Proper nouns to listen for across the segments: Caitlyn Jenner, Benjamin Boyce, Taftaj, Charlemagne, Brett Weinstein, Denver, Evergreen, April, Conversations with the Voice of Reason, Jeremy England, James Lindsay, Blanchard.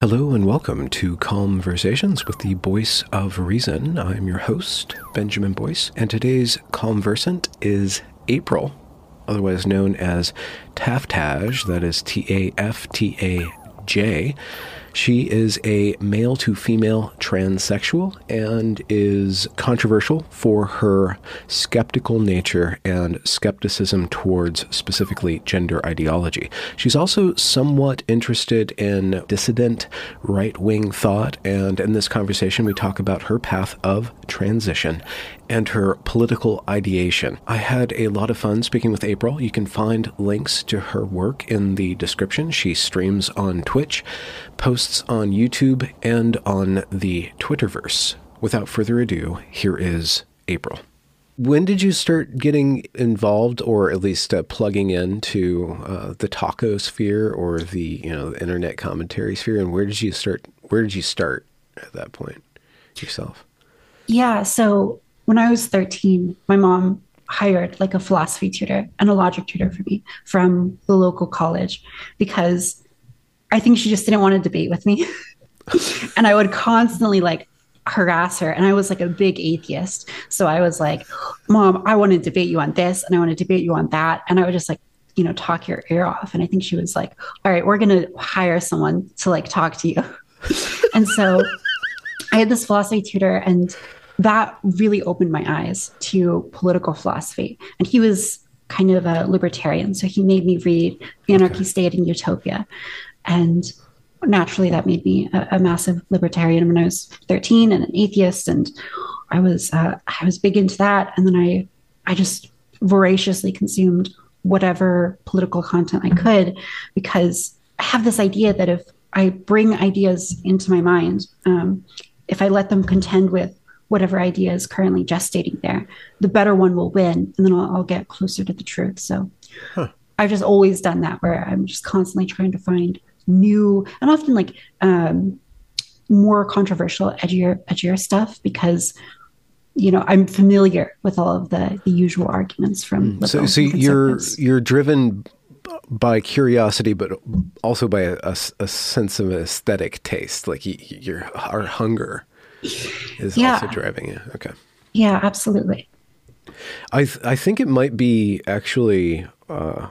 Hello and welcome to Conversations with the Voice of Reason. I'm your host, Benjamin Boyce, and today's conversant is April, otherwise known as Taftaj, that is Taftaj. She is a male-to-female transsexual and is controversial for her skeptical nature and skepticism towards specifically gender ideology. She's also somewhat interested in dissident right-wing thought, and in this conversation we talk about her path of transition and her political ideation. I had a lot of fun speaking with April. You can find links to her work in the description. She streams on Twitch, posts on YouTube, and on the Twitterverse. Without further ado, here is April. When did you start getting involved, or at least plugging into the taco sphere or the internet commentary sphere? And where did you start at that point yourself? Yeah, so when I was 13, my mom hired like a philosophy tutor and a logic tutor for me from the local college, because I think she just didn't want to debate with me. And I would constantly like harass her. And I was like a big atheist. So I was like, Mom, I want to debate you on this, and I want to debate you on that. And I would just like, talk your ear off. And I think she was like, all right, we're going to hire someone to like talk to you. And so I had this philosophy tutor, and that really opened my eyes to political philosophy. And he was kind of a libertarian, so he made me read The Anarchy State and Utopia. And naturally, that made me a massive libertarian when I was 13 and an atheist. And I was big into that. And then I just voraciously consumed whatever political content I could, because I have this idea that if I bring ideas into my mind, if I let them contend with whatever idea is currently gestating there, the better one will win, and then I'll get closer to the truth. So I've just always done that, where I'm just constantly trying to find new and often like more controversial, edgier stuff, because I'm familiar with all of the usual arguments from. So you're driven by curiosity, but also by a sense of aesthetic taste, like our hunger is also driving it. Okay. Yeah, absolutely. I think it might be actually, it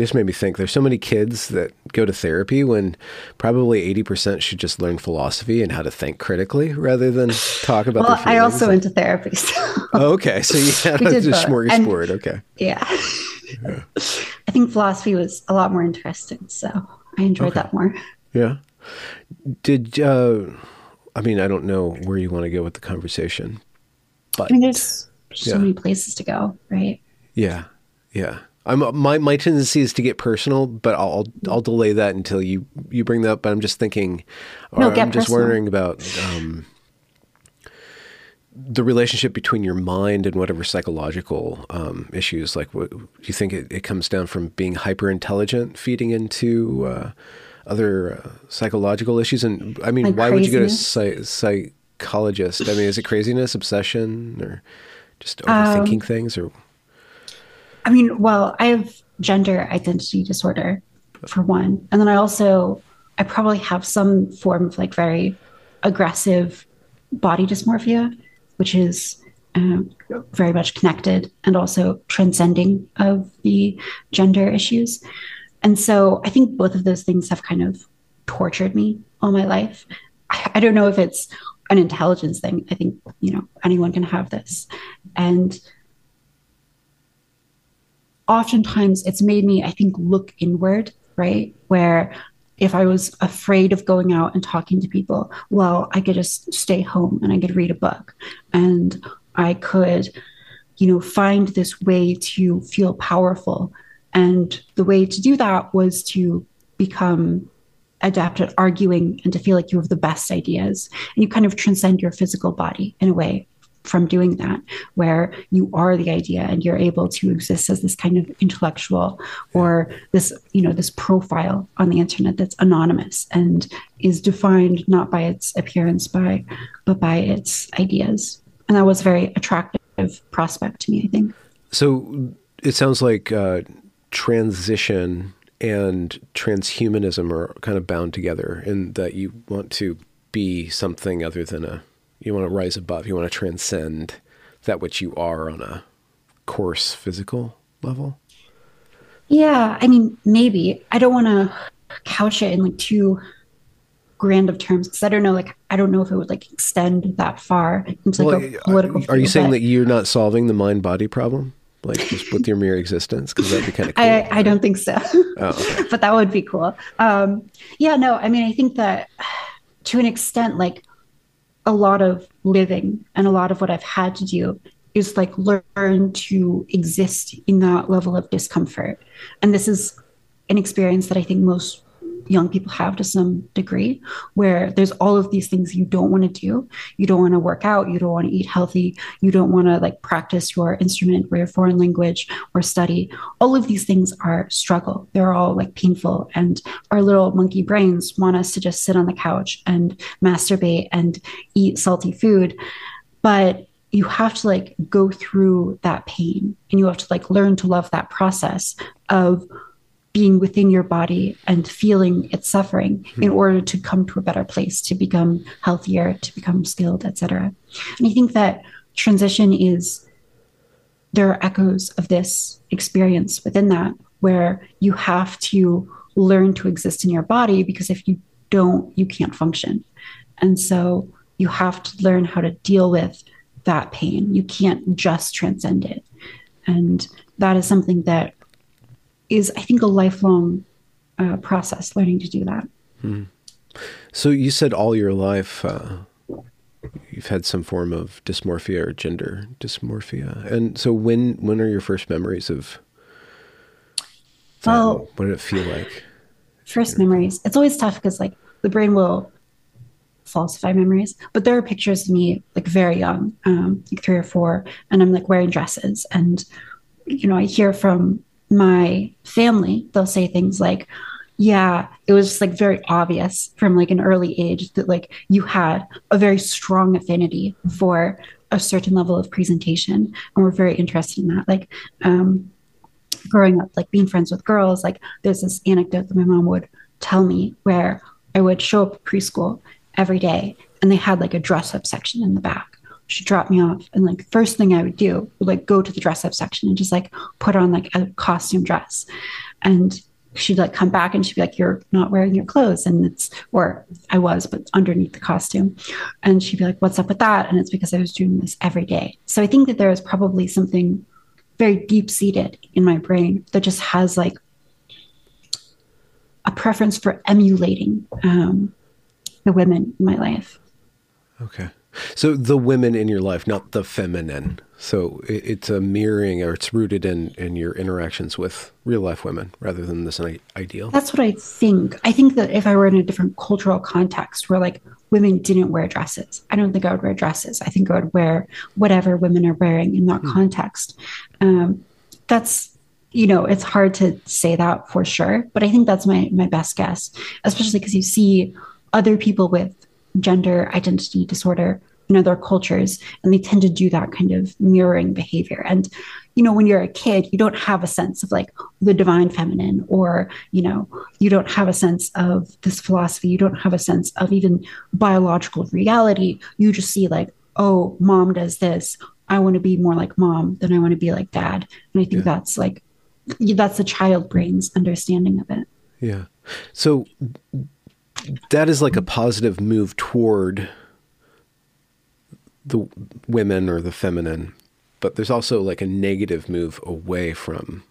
just made me think, there's so many kids that go to therapy when probably 80% should just learn philosophy and how to think critically rather than talk about their feelings. I also went to therapy. So. Oh, okay. So you had a smorgasbord. Okay. Yeah. I think philosophy was a lot more interesting, so I enjoyed that more. Yeah. I don't know where you want to go with the conversation, but there's so many places to go, right? Yeah. Yeah. I'm my tendency is to get personal, but I'll delay that until you bring that up. But I'm just thinking, wondering about the relationship between your mind and whatever psychological issues. Like, what do you think it comes down from being hyper intelligent feeding into other psychological issues? And I mean, why would you go to a psychologist? I mean, is it craziness, obsession, or just overthinking things? Or I have gender identity disorder for one. And then I probably have some form of like very aggressive body dysmorphia, which is very much connected and also transcending of the gender issues. And so I think both of those things have kind of tortured me all my life. I don't know if it's an intelligence thing. I think, anyone can have this. And oftentimes it's made me, I think, look inward, right? Where if I was afraid of going out and talking to people, well, I could just stay home and I could read a book, and I could, find this way to feel powerful. And the way to do that was to become adept at arguing and to feel like you have the best ideas. And you kind of transcend your physical body in a way from doing that, where you are the idea and you're able to exist as this kind of intellectual or this, you know, this profile on the internet that's anonymous and is defined not by its appearance, but by its ideas. And that was a very attractive prospect to me, I think. So it sounds like transition and transhumanism are kind of bound together in that you want to be something other than you want to rise above, you want to transcend that which you are on a coarse physical level. Yeah. I mean, maybe I don't want to couch it in like too grand of terms, because I don't know if it would like extend that far into a political field. Are you saying that you're not solving the mind body problem? Like just with your mere existence, because that'd be kind of cool. I don't think so, but that would be cool. I mean, I think that to an extent, like a lot of living and a lot of what I've had to do is like learn to exist in that level of discomfort. And this is an experience that I think most young people have to some degree, where there's all of these things you don't want to do. You don't want to work out. You don't want to eat healthy. You don't want to like practice your instrument or your foreign language or study. All of these things are struggle. They're all like painful. And our little monkey brains want us to just sit on the couch and masturbate and eat salty food. But you have to like go through that pain, and you have to like learn to love that process of being within your body and feeling its suffering in order to come to a better place, to become healthier, to become skilled, etc. And I think that transition is, there are echoes of this experience within that, where you have to learn to exist in your body, because if you don't, you can't function. And so you have to learn how to deal with that pain. You can't just transcend it. And that is something that is, I think, a lifelong process, learning to do that. Hmm. So you said all your life you've had some form of dysmorphia or gender dysmorphia. And so when are your first memories of that? Well, what did it feel like? First memories. It's always tough because like the brain will falsify memories, but there are pictures of me like very young, like 3 or 4, and I'm like wearing dresses. And, you know, I hear from my family, they'll say things like, yeah, it was just like very obvious from like an early age that like you had a very strong affinity for a certain level of presentation, and we're very interested in that. Like growing up, like being friends with girls, like there's this anecdote that my mom would tell me where I would show up at preschool every day and they had like a dress up section in the back. She'd drop me off, and like first thing I would do would like go to the dress up section and just like put on like a costume dress. And she'd like come back and she'd be like, you're not wearing your clothes. And I was, but underneath the costume. And she'd be like, what's up with that? And it's because I was doing this every day. So I think that there is probably something very deep seated in my brain that just has like a preference for emulating the women in my life. Okay. So the women in your life, not the feminine. So it's a mirroring, or it's rooted in your interactions with real life women rather than this ideal. That's what I think. I think that if I were in a different cultural context where like women didn't wear dresses, I don't think I would wear dresses. I think I would wear whatever women are wearing in that context. That's, you know, it's hard to say that for sure, but I think that's my best guess, especially because you see other people with gender identity disorder in other cultures, and they tend to do that kind of mirroring behavior. And, you know, when you're a kid, you don't have a sense of like the divine feminine, or, you know, you don't have a sense of this philosophy. You don't have a sense of even biological reality. You just see like, oh, mom does this. I want to be more like mom than I want to be like dad. And I think that's like, that's the child brain's understanding of it. Yeah. So that is like a positive move toward the women or the feminine, but there's also like a negative move away from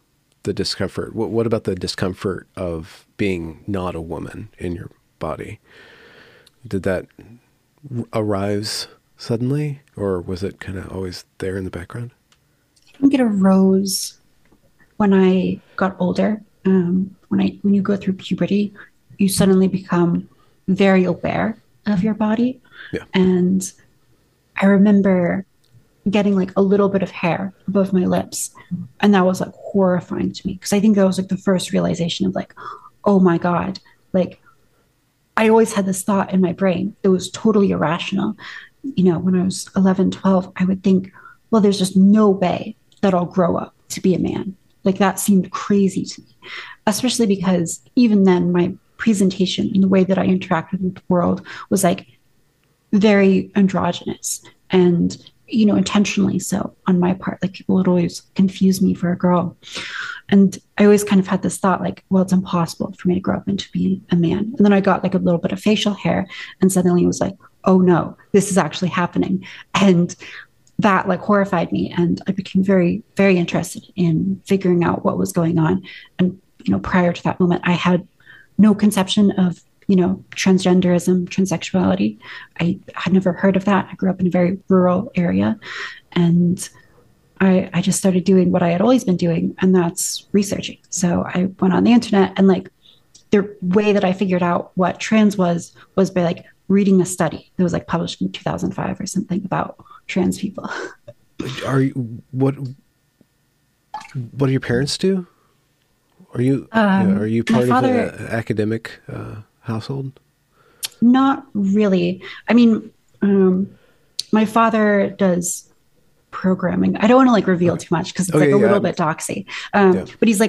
the discomfort. What about the discomfort of being not a woman in your body? Did that arise suddenly, or was it kind of always there in the background? I think it arose when I got older. When you go through puberty, you suddenly become very aware of your body. Yeah. And I remember getting like a little bit of hair above my lips. And that was like horrifying to me, because I think that was like the first realization of like, oh my God, like I always had this thought in my brain. It was totally irrational. You know, when I was 11, 12, I would think, well, there's just no way that I'll grow up to be a man. Like that seemed crazy to me, especially because even then my presentation and the way that I interacted with the world was like very androgynous and, you know, intentionally so on my part. Like people would always confuse me for a girl. And I always kind of had this thought like, well, it's impossible for me to grow up and to be a man. And then I got like a little bit of facial hair and suddenly it was like, oh no, this is actually happening. And that like horrified me. And I became very, very interested in figuring out what was going on. And, you know, prior to that moment, I had no conception of, you know, transgenderism, transsexuality. I had never heard of that. I grew up in a very rural area. And I just started doing what I had always been doing, and that's researching. So I went on the internet, and like the way that I figured out what trans was by like reading a study that was like published in 2005 or something about trans people. What do your parents do? Are you part of an academic household? Not really. I mean, my father does programming. I don't want to like reveal too much because it's bit doxy. But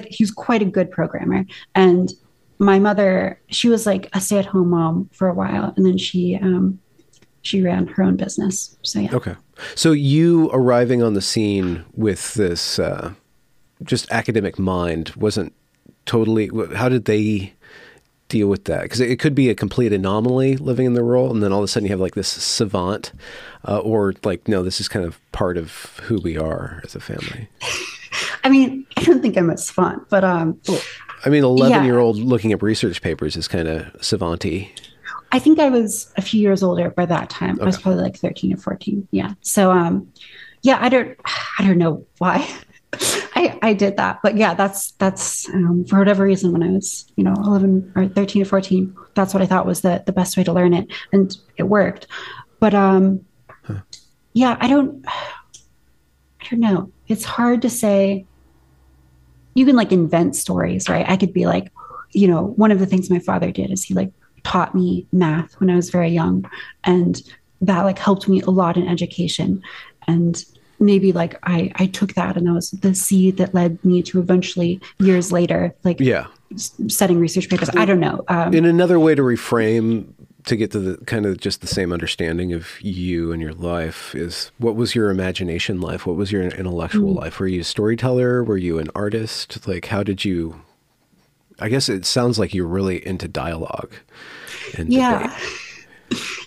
he's quite a good programmer. And my mother, she was like a stay-at-home mom for a while, and then she ran her own business. So yeah. Okay. So you arriving on the scene with this just academic mind wasn't totally. How did they deal with that? Because it could be a complete anomaly living in the rural, and then all of a sudden you have like this savant, or like, no, this is kind of part of who we are as a family. I mean, I don't think I'm a savant, but I mean, 11-year-old looking up research papers is kind of savant-y. I think I was a few years older by that time. Okay. I was probably like 13 or 14. Yeah. So, I don't know why I did that, but yeah, that's for whatever reason, when I was, you know, 11 or 13 or 14, that's what I thought was the best way to learn it. And it worked. But, I don't know. It's hard to say. You can like invent stories, right? I could be like, you know, one of the things my father did is he like taught me math when I was very young, and that like helped me a lot in education. And maybe like I took that, and that was the seed that led me to eventually years later, like studying research papers. I don't know. In another way to reframe, to get to the kind of just the same understanding of you and your life, is what was your imagination life? What was your intellectual life? Were you a storyteller? Were you an artist? Like, how did you, I guess it sounds like you're really into dialogue. And debate.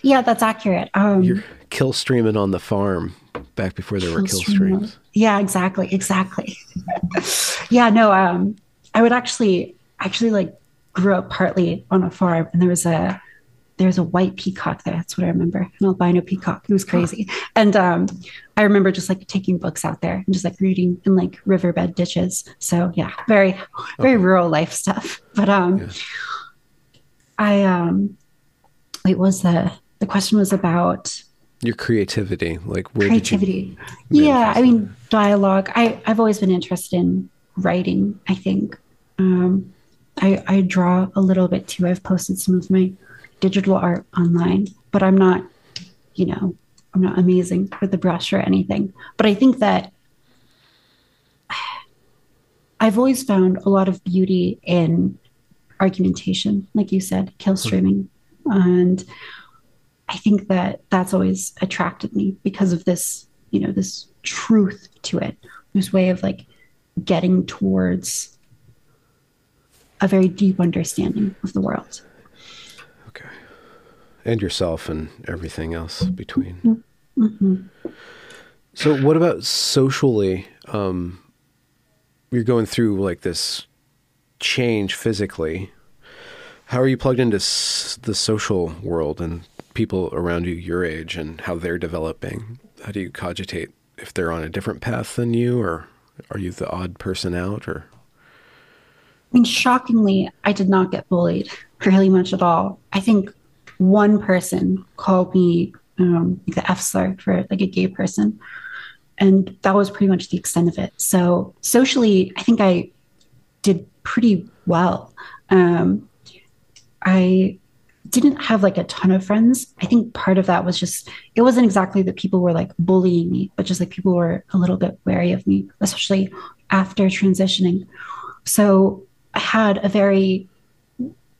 Yeah, that's accurate. You're kill streaming on the farm back before there were kill streams. Yeah, exactly. I would actually like grew up partly on a farm, and there's a white peacock there. That's what I remember. An albino peacock. It was crazy. And I remember just like taking books out there and just like reading in like riverbed ditches. So yeah, very, very rural life stuff. But the question was about your creativity, like where creativity. I mean, dialogue. I've always been interested in writing, I think. I draw a little bit too. I've posted some of my digital art online, but I'm not amazing with the brush or anything. But I think that I've always found a lot of beauty in argumentation, like you said, kill streaming. And I think that that's always attracted me because of this, you know, this truth to it, this way of like getting towards a very deep understanding of the world. And yourself and everything else between. Mm-hmm. So what about socially? You're going through like this change physically. How are you plugged into the social world and people around you your age and how they're developing? How do you cogitate if they're on a different path than you, or are you the odd person out? Or I mean, shockingly, I did not get bullied really much at all. I think one person called me like the F slur for like a gay person. And that was pretty much the extent of it. So socially, I think I did pretty well. I didn't have like a ton of friends. I think part of that was just, it wasn't exactly that people were like bullying me, but just like people were a little bit wary of me, especially after transitioning. So I had a very,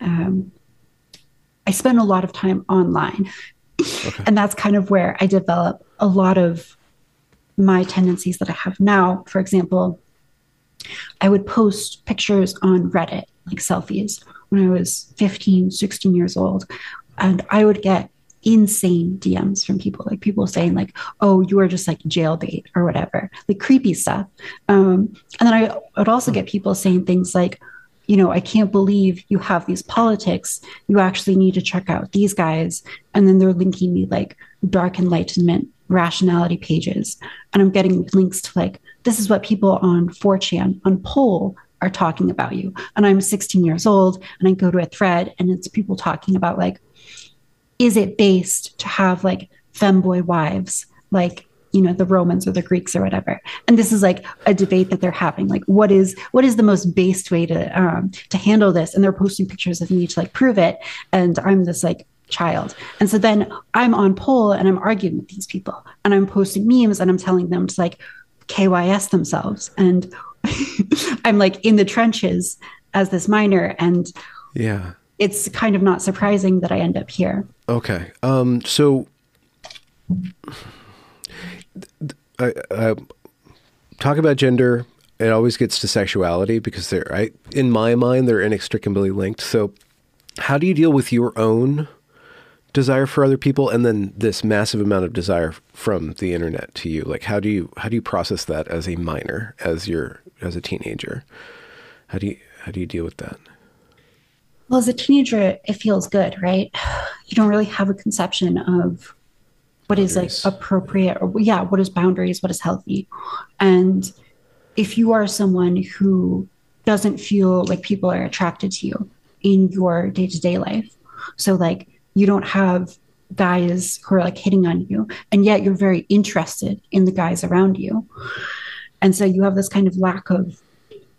I spent a lot of time online. Okay. And that's kind of where I developed a lot of my tendencies that I have now. For example, I would post pictures on Reddit, like selfies, when I was 15, 16 years old. And I would get insane DMs from people, like people saying like, oh, you are just like jailbait or whatever, like creepy stuff. And then I would also get people saying things like, you know, I can't believe you have these politics. You actually need to check out these guys. And then they're linking me like dark enlightenment rationality pages. And I'm getting links to like, this is what people on 4chan, on Poll are talking about you. And I'm 16 years old and I go to a thread and it's people talking about like, is it based to have like femboy wives, like, you know, the Romans or the Greeks or whatever. And this is like a debate that they're having. Like, what is the most based way to handle this? And they're posting pictures of me to like prove it. And I'm this like child. And so then I'm on Poll and I'm arguing with these people and I'm posting memes and I'm telling them to like KYS themselves. And I'm like in the trenches as this minor. And yeah, it's kind of not surprising that I end up here. Okay. So I talk about gender. It always gets to sexuality because they're, in my mind, they're inextricably linked. So how do you deal with your own desire for other people and then this massive amount of desire from the internet to you? Like, how do you process that as a minor, as a teenager? How do you deal with that? Well, as a teenager, it feels good, right? You don't really have a conception of what is like appropriate or what is boundaries, what is healthy. And if you are someone who doesn't feel like people are attracted to you in your day-to-day life, so like you don't have guys who are like hitting on you, and yet you're very interested in the guys around you. And so you have this kind of lack of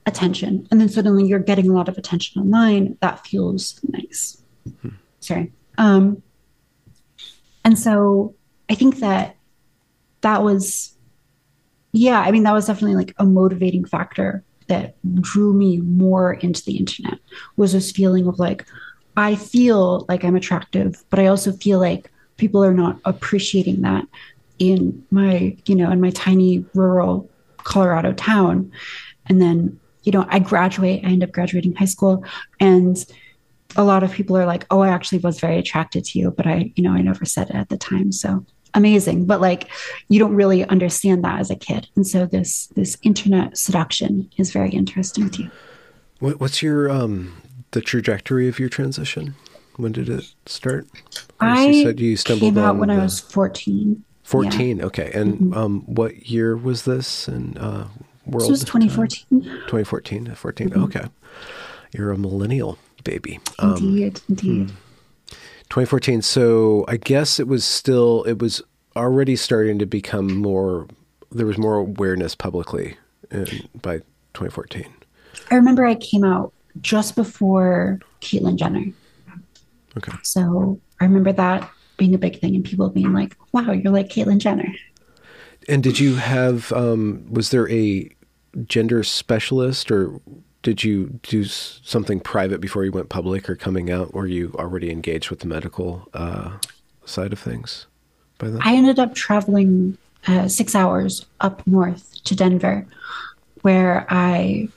attention. And then suddenly you're getting a lot of attention online. That feels nice. Mm-hmm. Sorry. And so I think that was, that was definitely like a motivating factor that drew me more into the internet, was this feeling of like, I feel like I'm attractive, but I also feel like people are not appreciating that in my, in my tiny rural Colorado town. And then, I end up graduating high school, and a lot of people are like, oh, I actually was very attracted to you, but I never said it at the time. So amazing. But like, you don't really understand that as a kid. And so this internet seduction is very interesting to you. What's your, the trajectory of your transition? When did it start? You said you stumbled came out when I was 14. 14. Yeah. Okay. And mm-hmm. What year was this? And world? This was 2014. 2014. 14. Mm-hmm. Okay. You're a millennial baby. Indeed. 2014. So I guess it was already starting to become more, there was more awareness publicly by 2014. I remember I came out just before Caitlyn Jenner. Okay. So I remember that being a big thing and people being like, wow, you're like Caitlyn Jenner. And did you have, was there a gender specialist, or did you do something private before you went public or coming out? Were you already engaged with the medical side of things by then? I ended up traveling 6 hours up north to Denver, where I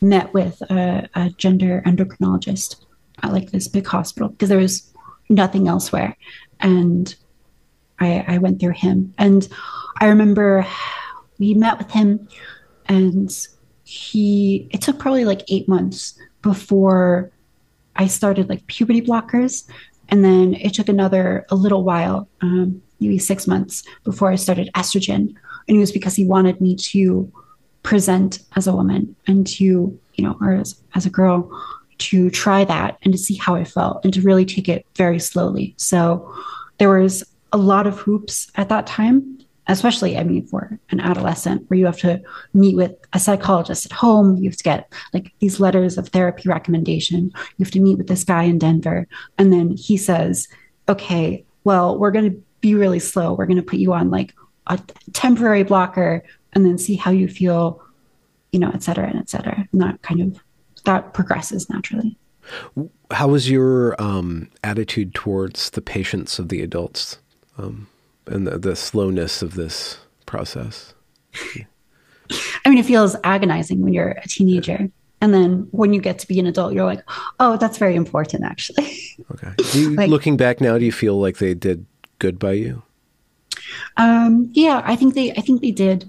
met with a gender endocrinologist at like this big hospital, because there was nothing elsewhere. And I went through him, and I remember we met with him, and it took probably like 8 months before I started like puberty blockers. And then it took a little while, maybe 6 months before I started estrogen. And it was because he wanted me to present as a woman and to, or as a girl, to try that and to see how I felt and to really take it very slowly. So there was a lot of hoops at that time, especially, I mean, for an adolescent where you have to meet with a psychologist at home, you have to get like these letters of therapy recommendation, you have to meet with this guy in Denver. And then he says, okay, well, we're going to be really slow. We're going to put you on like a temporary blocker and then see how you feel, you know, et cetera, and et cetera. And that kind of, that progresses naturally. How was your attitude towards the patience of the adults and the slowness of this process? I mean, it feels agonizing when you're a teenager. Yeah. And then when you get to be an adult, you're like, oh, that's very important, actually. Okay. Do you, like, looking back now, do you feel like they did good by you? Yeah, I think they did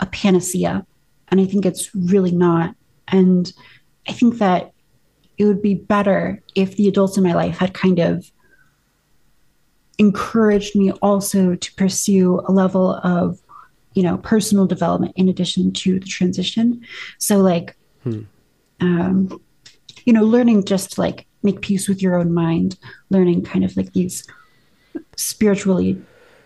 a panacea. And I think it's really not. And I think that it would be better if the adults in my life had kind of encouraged me also to pursue a level of, you know, personal development in addition to the transition. So like, you know, learning just to like make peace with your own mind, learning kind of like these spiritually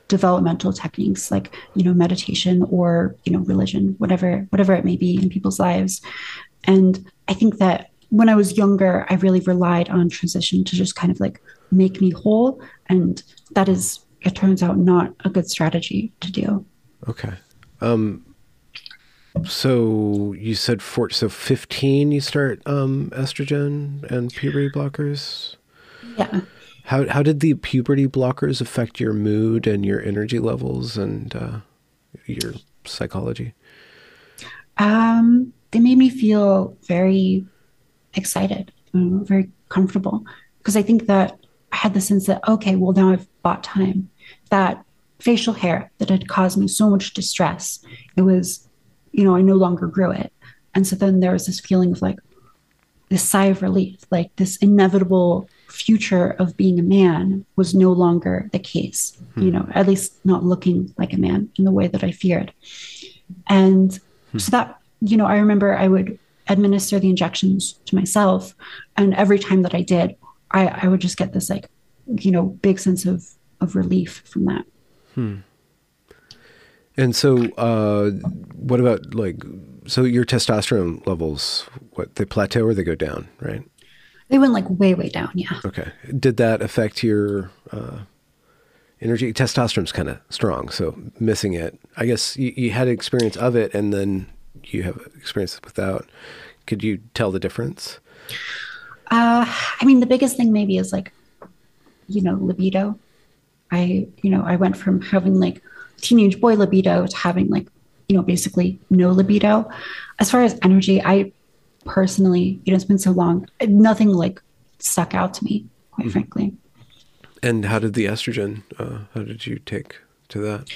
developmental techniques like, you know, meditation or, you know, religion, whatever it may be in people's lives. And I think that when I was younger, I really relied on transition to just kind of like make me whole. And that is, it turns out, not a good strategy to do. Okay. So you said 15, you start estrogen and puberty blockers? Yeah. How did the puberty blockers affect your mood and your energy levels and your psychology? They made me feel very excited, very comfortable, because I think that I had the sense that, okay, well, now I've bought time. That facial hair that had caused me so much distress, it was, you know, I no longer grew it. And so then there was this feeling of like this sigh of relief, like this inevitable future of being a man was no longer the case, you know, at least not looking like a man in the way that I feared. And so that, you know, I remember I would administer the injections to myself. And every time that I did, I would just get this like, you know, big sense of relief from that. And so what about like, so your testosterone levels, what, they plateau or they go down, right? They went like way, way down. Yeah. Okay. Did that affect your energy? Testosterone's kind of strong, so missing it. I guess you had experience of it, and then you have experience without. Could you tell the difference? I mean, the biggest thing maybe is like, you know, libido. I went from having like teenage boy libido to having like, you know, basically no libido. As far as energy, I personally, you know, it's been so long, nothing like stuck out to me, quite frankly. And how did the estrogen, how did you take to that?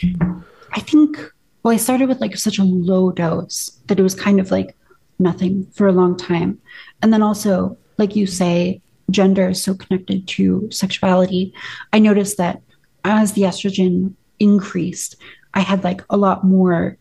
I think, well, I started with like such a low dose that it was kind of like nothing for a long time. And then also, like you say, gender is so connected to sexuality. I noticed that as the estrogen increased, I had like a lot more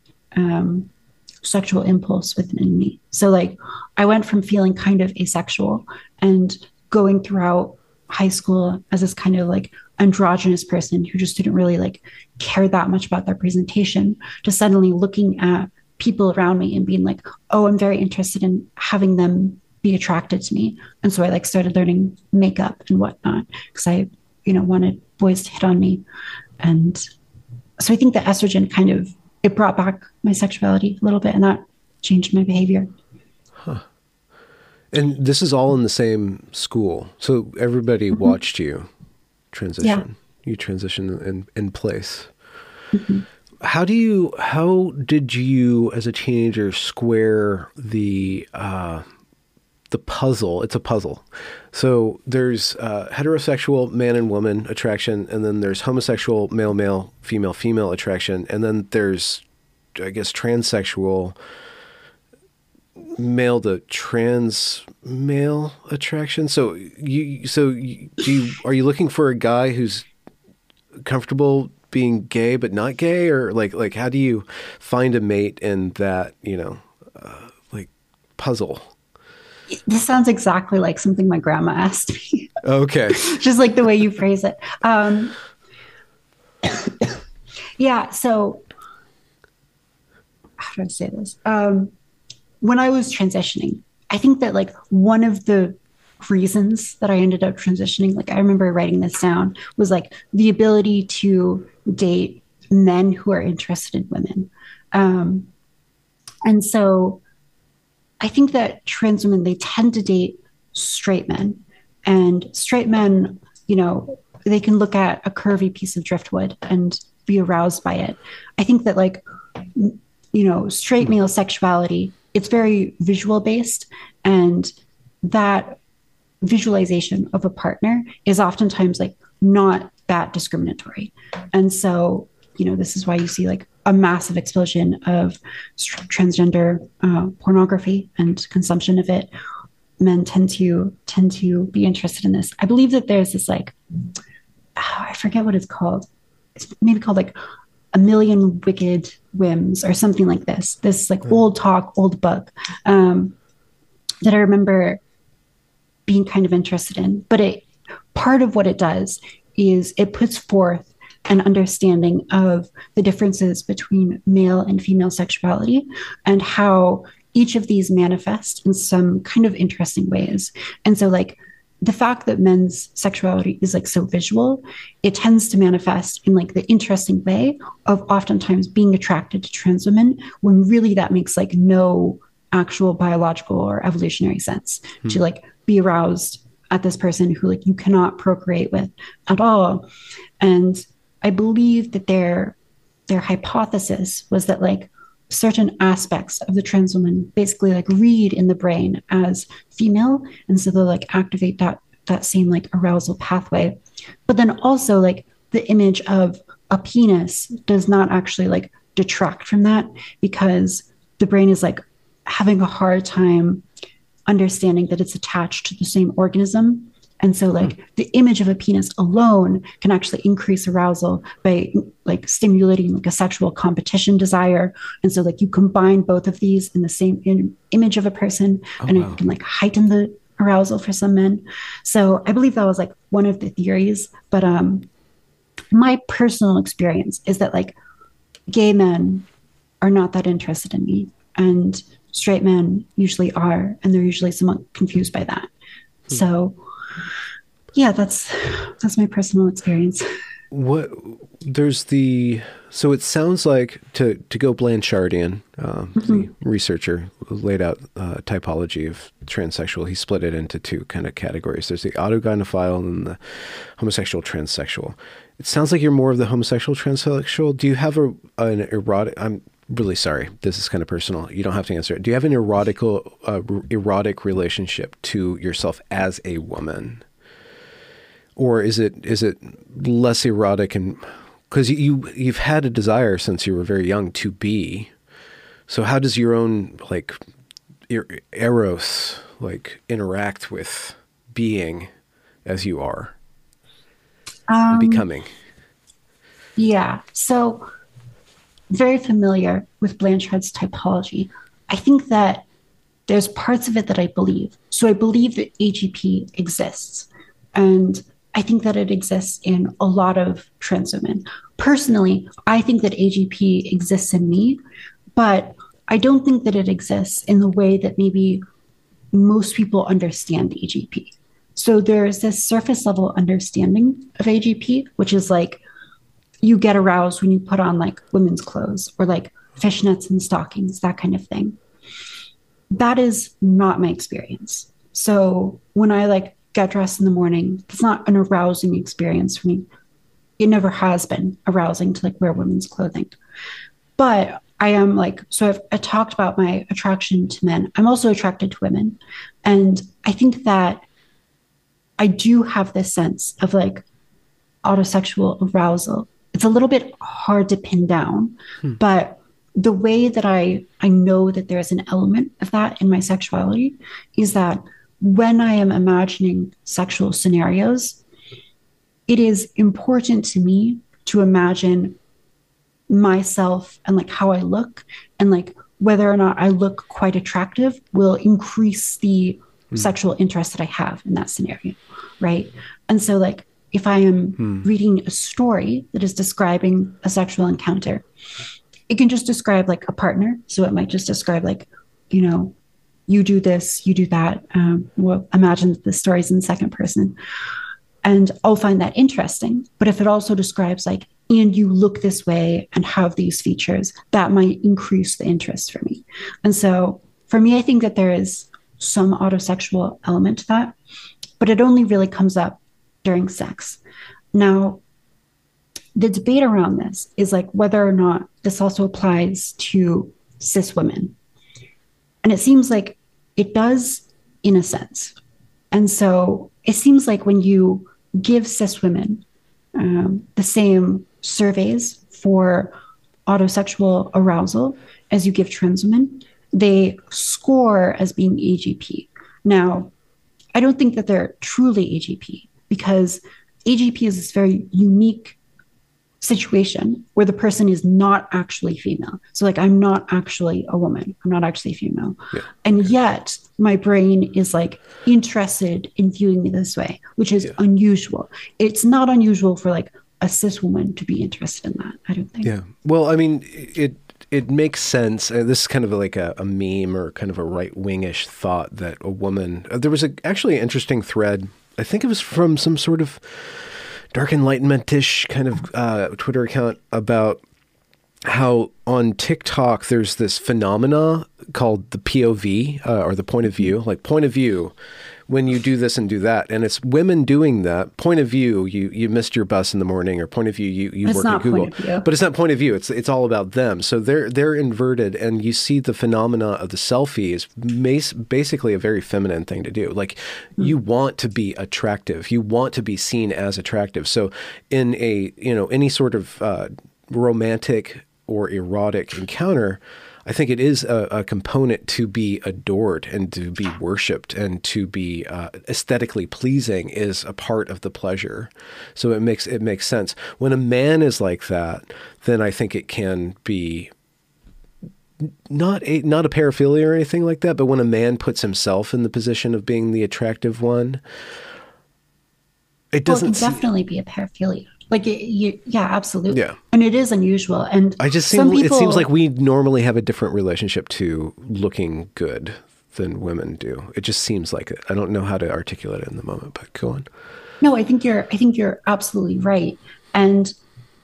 sexual impulse within me. So like I went from feeling kind of asexual and going throughout high school as this kind of like androgynous person who just didn't really like care that much about their presentation to suddenly looking at people around me and being like, oh, I'm very interested in having them be attracted to me. And so I like started learning makeup and whatnot because I, you know, wanted boys to hit on me. And so I think the estrogen kind of, it brought back my sexuality a little bit, and that changed my behavior. Huh. And this is all in the same school. So everybody watched you transition. you transitioned in place. Mm-hmm. How did you as a teenager square the puzzle? It's a puzzle. So there's heterosexual man and woman attraction, and then there's homosexual male, female attraction, and then there's, I guess, transsexual male to trans male attraction. So are you looking for a guy who's comfortable being gay but not gay, or like how do you find a mate in that puzzle? This sounds exactly like something my grandma asked me. Okay. Just like the way you phrase it. Yeah. So how do I say this? When I was transitioning, I think that like one of the reasons that I ended up transitioning, like I remember writing this down, was like the ability to date men who are interested in women. And so I think that trans women, they tend to date straight men, and straight men, you know, they can look at a curvy piece of driftwood and be aroused by it. I think that like, you know, straight male sexuality, it's very visual based, and that visualization of a partner is oftentimes like not that discriminatory. And so, you know, this is why you see like a massive explosion of transgender pornography and consumption of it. Men tend to be interested in this. I believe that there's this like, I forget what it's called. It's maybe called like A Million Wicked Whims or something like this. This like old talk, old book that I remember being kind of interested in. But it, part of what it does is it puts forth an understanding of the differences between male and female sexuality and how each of these manifest in some kind of interesting ways. And so like the fact that men's sexuality is like so visual, it tends to manifest in like the interesting way of oftentimes being attracted to trans women, when really that makes like no actual biological or evolutionary sense to like be aroused at this person who like you cannot procreate with at all. And I believe that their hypothesis was that like certain aspects of the trans woman basically like read in the brain as female. And so they'll like activate that same like arousal pathway. But then also like the image of a penis does not actually like detract from that, because the brain is like having a hard time understanding that it's attached to the same organism. And so like the image of a penis alone can actually increase arousal by like stimulating like a sexual competition desire. And so like you combine both of these in the same image of a person it can like heighten the arousal for some men. So I believe that was like one of the theories, but my personal experience is that like gay men are not that interested in me, and straight men usually are, and they're usually somewhat confused by that. So yeah, that's my personal experience. So it sounds like, to go Blanchardian, the researcher laid out a typology of transsexual. He split it into two kind of categories. There's the autogynephile and the homosexual transsexual. It sounds like you're more of the homosexual transsexual. Do you have an erotic? I'm really sorry, this is kind of personal. You don't have to answer it. Do you have an erotic relationship to yourself as a woman? Or is it less erotic? And because you've had a desire since you were very young to be. So how does your own like eros like interact with being as you are and becoming? Yeah. So very familiar with Blanchard's typology. I think that there's parts of it that I believe. So I believe that AGP exists, and I think that it exists in a lot of trans women. Personally, I think that AGP exists in me, but I don't think that it exists in the way that maybe most people understand AGP. So there's this surface level understanding of AGP, which is like you get aroused when you put on like women's clothes or like fishnets and stockings, that kind of thing. That is not my experience. So when I like get dressed in the morning, it's not an arousing experience for me. It never has been arousing to like wear women's clothing. But I am like, so I talked about my attraction to men. I'm also attracted to women. And I think that I do have this sense of like autosexual arousal. It's a little bit hard to pin down, but the way that I know that there is an element of that in my sexuality is that when I am imagining sexual scenarios, it is important to me to imagine myself and like how I look, and like whether or not I look quite attractive will increase the sexual interest that I have in that scenario, right? And so like if I am reading a story that is describing a sexual encounter, it can just describe like a partner. So it might just describe like, you know, you do this, you do that. Well, imagine that the story's in second person. And I'll find that interesting. But if it also describes like, and you look this way and have these features, that might increase the interest for me. And so for me, I think that there is some autosexual element to that, but it only really comes up during sex. Now, the debate around this is like whether or not this also applies to cis women. And it seems like it does in a sense. And so it seems like when you give cis women the same surveys for autosexual arousal as you give trans women, they score as being AGP. Now, I don't think that they're truly AGP, because AGP is this very unique situation where the person is not actually female. So like, I'm not actually a woman. I'm not actually female. Yeah. And yet my brain is like interested in viewing me this way, which is unusual. It's not unusual for like a cis woman to be interested in that, I don't think. Yeah. Well, I mean, it makes sense. This is kind of like a meme or kind of a right-wingish thought that a woman, there was actually an interesting thread. I think it was from some sort of dark enlightenment-ish kind of Twitter account about how on TikTok there's this phenomena called the POV or the point of view, like point of view when you do this and do that. And it's women doing that. Point of view, you missed your bus in the morning, or point of view, you work at Google. But it's not point of view. It's all about them. So they're inverted, and you see the phenomena of the selfie is basically a very feminine thing to do. Like you want to be attractive. You want to be seen as attractive. So in a, you know, any sort of romantic or erotic encounter, I think it is a component to be adored and to be worshipped and to be aesthetically pleasing is a part of the pleasure. So it makes sense. When a man is like that, then I think it can be not a paraphilia or anything like that, but when a man puts himself in the position of being the attractive one, it doesn't definitely be a paraphilia. Like, yeah, absolutely. Yeah. And it is unusual. And it seems like we normally have a different relationship to looking good than women do. It just seems like it. I don't know how to articulate it in the moment, but go on. No, I think you're absolutely right. And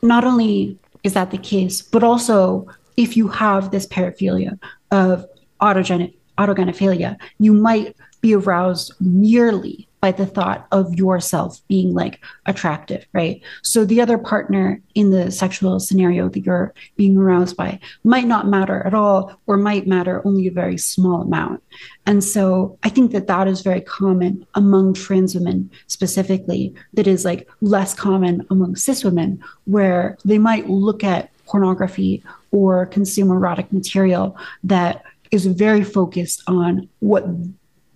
not only is that the case, but also if you have this paraphilia of autogynephilia, you might be aroused merely by the thought of yourself being like attractive, right? So the other partner in the sexual scenario that you're being aroused by might not matter at all, or might matter only a very small amount. And so I think that is very common among trans women specifically, that is like less common among cis women, where they might look at pornography or consume erotic material that is very focused on what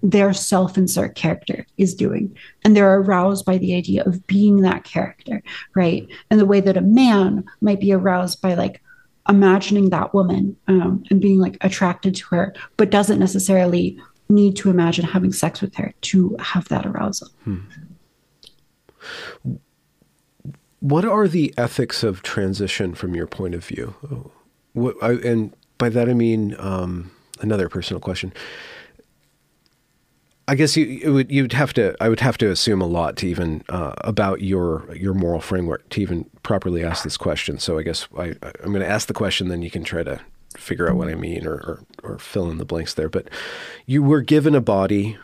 their self-insert character is doing. And they're aroused by the idea of being that character, right? And the way that a man might be aroused by like imagining that woman and being like attracted to her, but doesn't necessarily need to imagine having sex with her to have that arousal. What are the ethics of transition from your point of view? And by that, I mean, another personal question. I guess I would have to assume a lot to even about your moral framework to even properly ask this question. So I guess I'm going to ask the question, then you can try to figure out what I mean or fill in the blanks there. But you were given a body,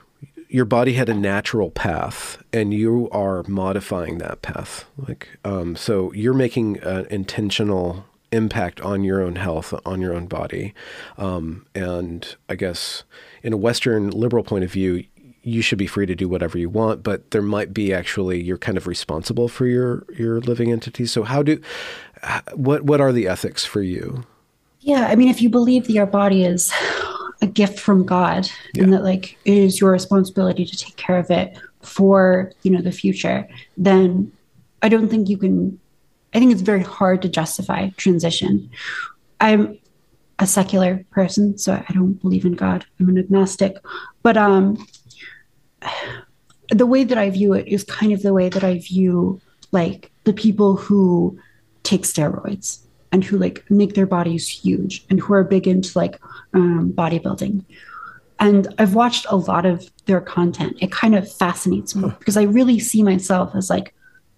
your body had a natural path and you are modifying that path. Like, so you're making an intentional impact on your own health, on your own body. And I guess in a Western liberal point of view, you should be free to do whatever you want, but there might be actually, you're kind of responsible for your living entity. So how do, what are the ethics for you? Yeah. I mean, if you believe that your body is a gift from God, yeah, and that like it is your responsibility to take care of it for, you know, the future, then I don't think you can, I think it's very hard to justify transition. I'm a secular person, so I don't believe in God. I'm an agnostic, but, the way that I view it is kind of the way that I view like the people who take steroids and who like make their bodies huge and who are big into like bodybuilding. And I've watched a lot of their content. It kind of fascinates me because I really see myself as like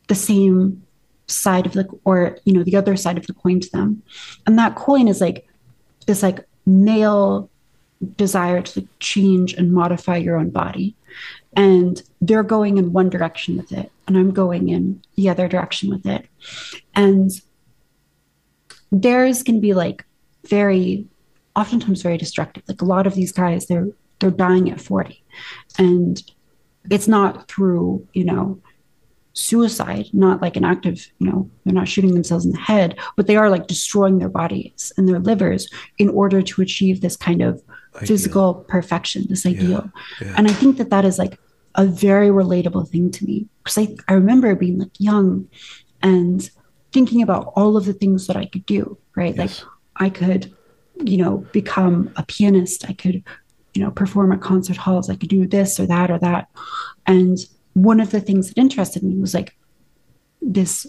the same side of the, or, you know, the other side of the coin to them. And that coin is like this like male desire to change and modify your own body. And they're going in one direction with it, and I'm going in the other direction with it. And theirs can be like very, oftentimes very destructive. Like a lot of these guys, they're dying at 40, and it's not through, you know, suicide, not like an active, you know, they're not shooting themselves in the head, but they are like destroying their bodies and their livers in order to achieve this kind of physical perfection, this ideal. Yeah. And I think that that is like a very relatable thing to me, because I remember being like young and thinking about all of the things that I could do, right? Yes. Like I could, you know, become a pianist. I could, you know, perform at concert halls. I could do this or that or that. And one of the things that interested me was like this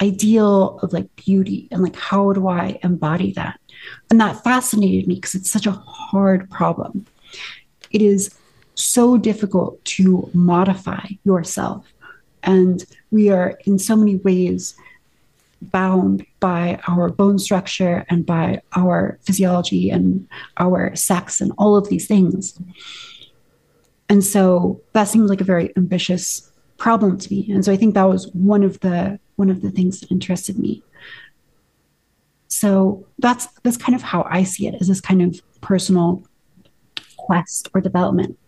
ideal of like beauty and like, how do I embody that? And that fascinated me because it's such a hard problem. It is so difficult to modify yourself. And we are in so many ways bound by our bone structure and by our physiology and our sex and all of these things. And so that seemed like a very ambitious problem to me. And so I think that was one of the things that interested me. So that's kind of how I see it, as this kind of personal quest or development.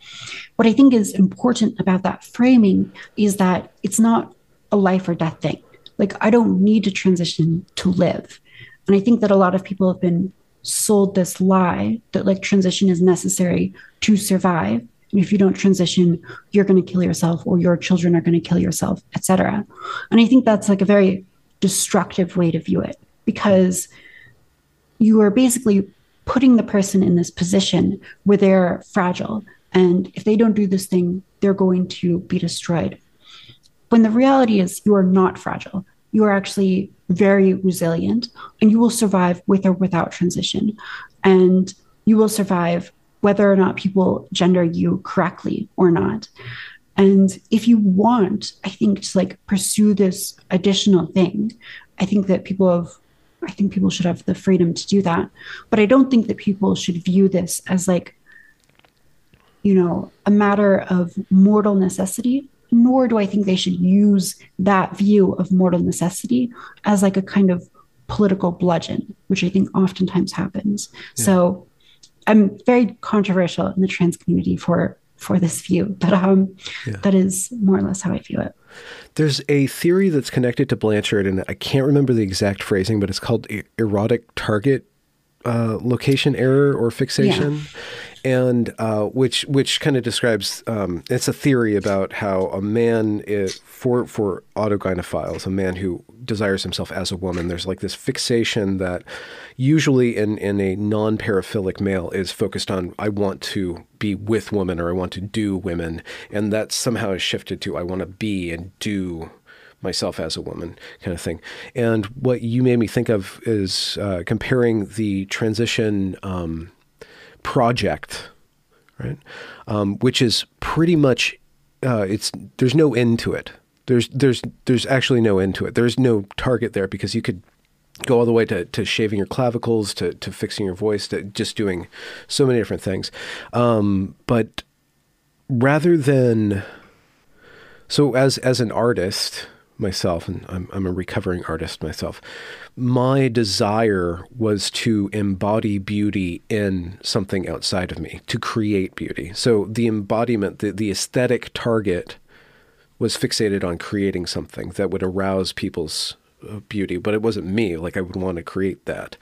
What I think is important about that framing is that it's not a life or death thing. Like, I don't need to transition to live. And I think that a lot of people have been sold this lie that like transition is necessary to survive. And if you don't transition, you're going to kill yourself, or your children are going to kill yourself, etc. And I think that's like a very destructive way to view it, because you are basically putting the person in this position where they're fragile. And if they don't do this thing, they're going to be destroyed. When the reality is you are not fragile. You are actually very resilient, and you will survive with or without transition. And you will survive whether or not people gender you correctly or not. And if you want, I think, to like pursue this additional thing, I think people should have the freedom to do that. But I don't think that people should view this as like, you know, a matter of mortal necessity. Nor do I think they should use that view of mortal necessity as like a kind of political bludgeon, which I think oftentimes happens. Yeah. So I'm very controversial in the trans community for this view, but that is more or less how I view it. There's a theory that's connected to Blanchard, and I can't remember the exact phrasing, but it's called erotic target location error or fixation. Yeah. And which kind of describes, it's a theory about how a man is, for autogynephiles, a man who desires himself as a woman, there's like this fixation that usually in a non-paraphilic male is focused on, I want to be with women, or I want to do women. And that somehow is shifted to, I want to be and do myself as a woman kind of thing. And what you made me think of is comparing the transition project, right? Which is pretty much, there's no end to it. There's actually no end to it. There's no target there, because you could go all the way to shaving your clavicles, to fixing your voice, to just doing so many different things. But rather than, so as an artist myself, and I'm a recovering artist myself, my desire was to embody beauty in something outside of me, to create beauty. So the embodiment, the aesthetic target was fixated on creating something that would arouse people's beauty, but it wasn't me. Like, I would want to create that.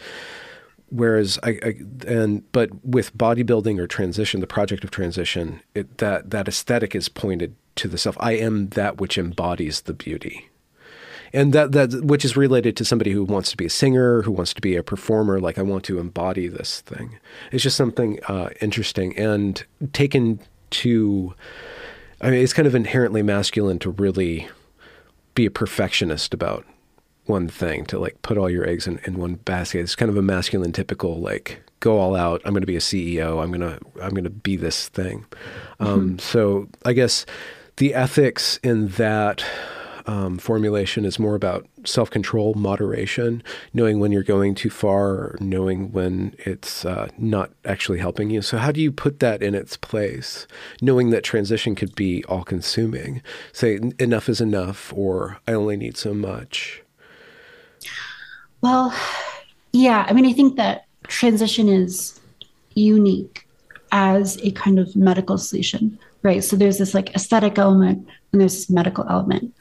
Whereas but with bodybuilding or transition, the project of transition, that aesthetic is pointed to the self. I am that which embodies the beauty. And that which is related to somebody who wants to be a singer, who wants to be a performer. Like, I want to embody this thing. It's just something interesting and taken to, I mean, it's kind of inherently masculine to really be a perfectionist about one thing, to like put all your eggs in one basket. It's kind of a masculine, typical, like, go all out. I'm going to be a CEO. I'm going to be this thing. Mm-hmm. So I guess the ethics in that formulation is more about self-control, moderation, knowing when you're going too far, or knowing when it's not actually helping you. So how do you put that in its place? Knowing that transition could be all consuming. Say enough is enough, or I only need so much. Well, yeah. I mean, I think that transition is unique as a kind of medical solution, right? So there's this like aesthetic element and there's this medical element.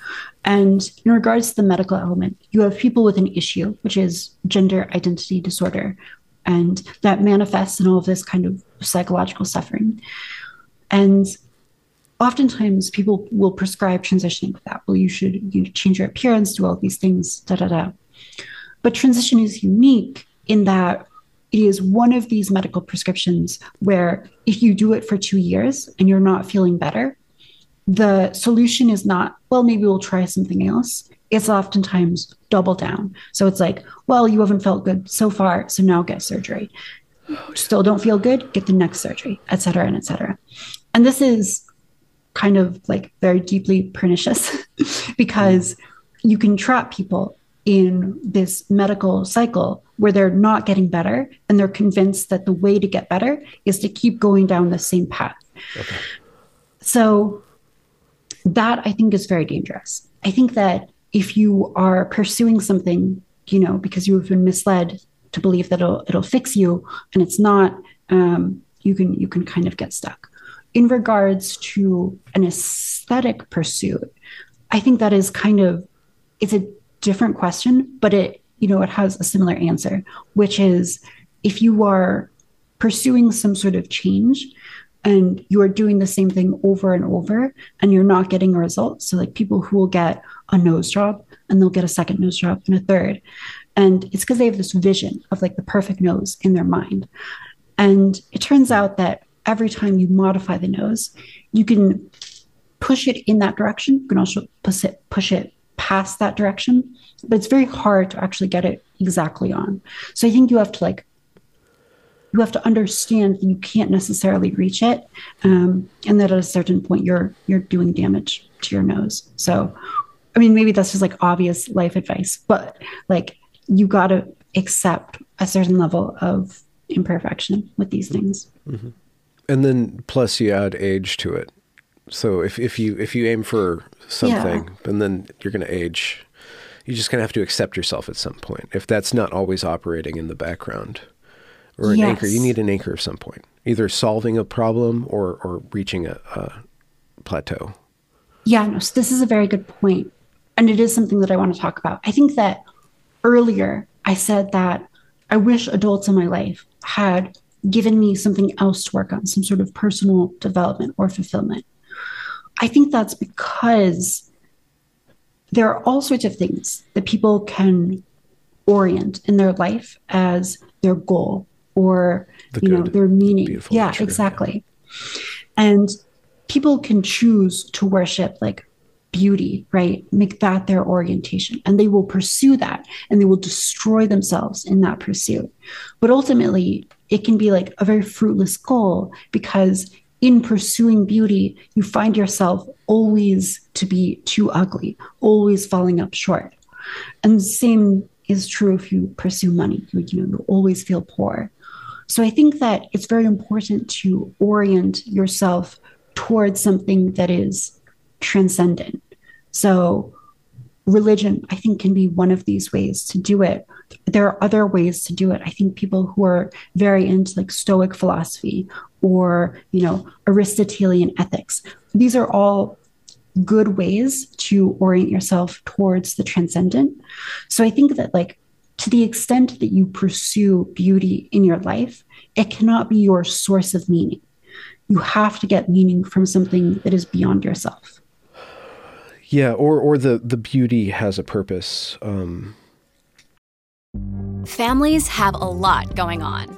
And in regards to the medical element, you have people with an issue, which is gender identity disorder. And that manifests in all of this kind of psychological suffering. And oftentimes people will prescribe transitioning with that. Well, you change your appearance, do all these things, But transition is unique in that it is one of these medical prescriptions where if you do it for 2 years and you're not feeling better, the solution is not, well, maybe we'll try something else. It's oftentimes double down. So it's like, well, you haven't felt good so far, so now get surgery. Still don't feel good, get the next surgery, et cetera, and et cetera. And this is kind of like very deeply pernicious because you can trap people in this medical cycle where they're not getting better and they're convinced that the way to get better is to keep going down the same path. Okay. So that I think is very dangerous. I think that if you are pursuing something, you know, because you have been misled to believe that it'll fix you and it's not, you can kind of get stuck. In regards to an aesthetic pursuit, I think that is kind of, it's a different question, but it has a similar answer, which is if you are pursuing some sort of change and you are doing the same thing over and over and you're not getting a result. So like people who will get a nose job and they'll get a second nose job and a third. And it's because they have this vision of like the perfect nose in their mind. And it turns out that every time you modify the nose, you can push it in that direction. You can also push it past that direction, but it's very hard to actually get it exactly on. So I think you have to understand that you can't necessarily reach it, and that at a certain point you're doing damage to your nose. So, I mean, maybe that's just like obvious life advice, but like you got to accept a certain level of imperfection with these things. Mm-hmm. And then plus you add age to it. So if you aim for something, and then you're going to age, you're just going to have to accept yourself at some point. If that's not always operating in the background or an anchor, you need an anchor at some point, either solving a problem or reaching a plateau. Yeah, no, so this is a very good point. And it is something that I want to talk about. I think that earlier I said that I wish adults in my life had given me something else to work on, some sort of personal development or fulfillment. I think that's because there are all sorts of things that people can orient in their life as their goal or their meaning. Yeah, nature. Exactly. And people can choose to worship like beauty, right? Make that their orientation, and they will pursue that and they will destroy themselves in that pursuit. But ultimately, it can be like a very fruitless goal because in pursuing beauty, you find yourself always to be too ugly, always falling up short. And the same is true if you pursue money. You always feel poor. So I think that it's very important to orient yourself towards something that is transcendent. So religion, I think, can be one of these ways to do it. There are other ways to do it. I think people who are very into like Stoic philosophy or, you know, Aristotelian ethics, these are all good ways to orient yourself towards the transcendent. So I think that, like, to the extent that you pursue beauty in your life, it cannot be your source of meaning. You have to get meaning from something that is beyond yourself. Yeah, or the beauty has a purpose. Families have a lot going on.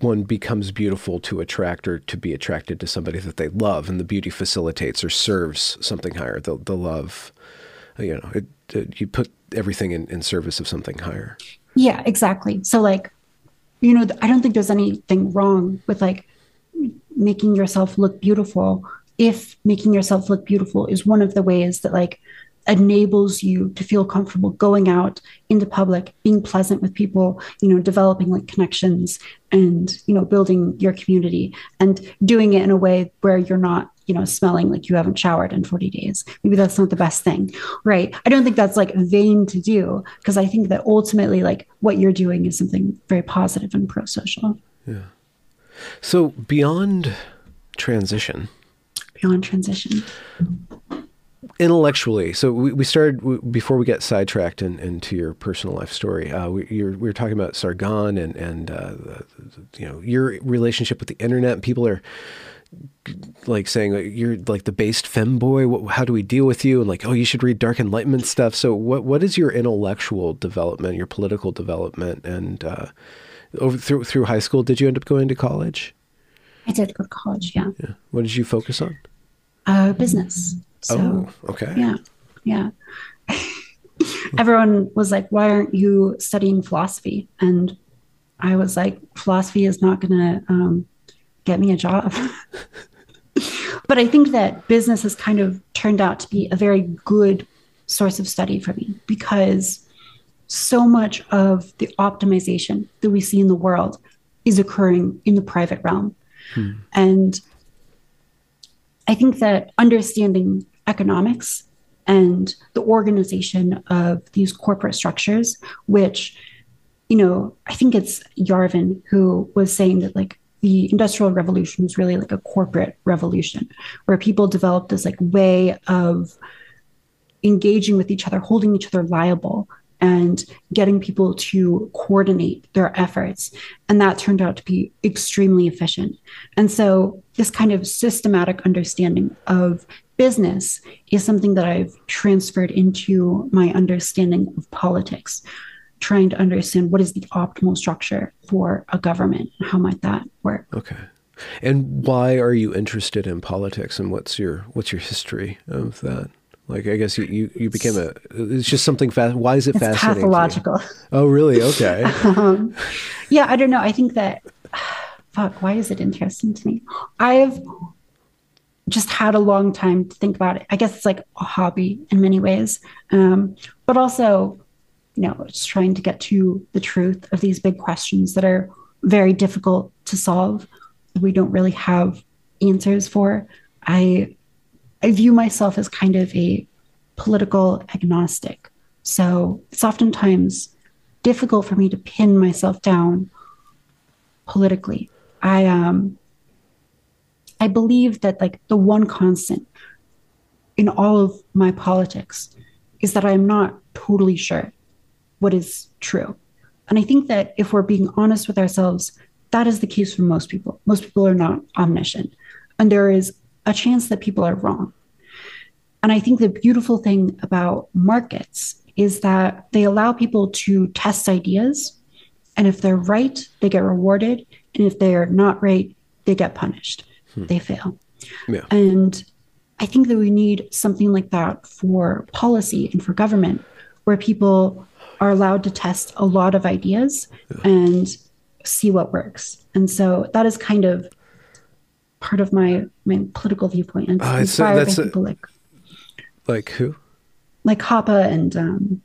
one becomes beautiful to attract or to be attracted to somebody that they love, and the beauty facilitates or serves something higher. The love, you know, you put everything in service of something higher. Yeah, exactly. So, like, you know, I don't think there's anything wrong with, like, making yourself look beautiful if making yourself look beautiful is one of the ways that, like, enables you to feel comfortable going out into public, being pleasant with people, you know, developing like connections and, you know, building your community and doing it in a way where you're not, you know, smelling like you haven't showered in 40 days. Maybe that's not the best thing, right? I don't think that's like vain to do, because I think that ultimately, like, what you're doing is something very positive and pro-social. Yeah. So beyond transition. Intellectually, so we started, before we got sidetracked into your personal life story, we were talking about Sargon and you know, your relationship with the internet. People are like saying, like, you're like the based femboy. How do we deal with you? And like, oh, you should read Dark Enlightenment stuff. So what is your intellectual development, your political development, and through high school? Did you end up going to college? I did go to college. Yeah. What did you focus on? Business. So, oh, okay. Yeah. Everyone was like, why aren't you studying philosophy? And I was like, philosophy is not going to get me a job. But I think that business has kind of turned out to be a very good source of study for me, because so much of the optimization that we see in the world is occurring in the private realm. And I think that understanding economics and the organization of these corporate structures, which, you know, I think it's Yarvin who was saying that, like, the Industrial Revolution was really like a corporate revolution where people developed this like way of engaging with each other, holding each other liable, and getting people to coordinate their efforts. And that turned out to be extremely efficient. And so this kind of systematic understanding of business is something that I've transferred into my understanding of politics, trying to understand what is the optimal structure for a government, and how might that work. Okay. And why are you interested in politics, and what's your history of that? Like, I guess you became it's just something fast. Why is it fascinating? It's pathological. Oh, really? Okay. Yeah, I don't know. I think that, why is it interesting to me? I've just had a long time to think about it. I guess it's like a hobby in many ways. But also, you know, it's trying to get to the truth of these big questions that are very difficult to solve. We don't really have answers for. I view myself as kind of a political agnostic. So it's oftentimes difficult for me to pin myself down politically. I believe that, like, the one constant in all of my politics is that I'm not totally sure what is true. And I think that if we're being honest with ourselves, that is the case for most people. Most people are not omniscient, and there is a chance that people are wrong. And I think the beautiful thing about markets is that they allow people to test ideas. And if they're right, they get rewarded. And if they are not right, they get punished. They fail. Yeah. And I think that we need something like that for policy and for government, where people are allowed to test a lot of ideas and see what works. And so that is kind of part of my political viewpoint. And inspired by people like who? Like Hoppe and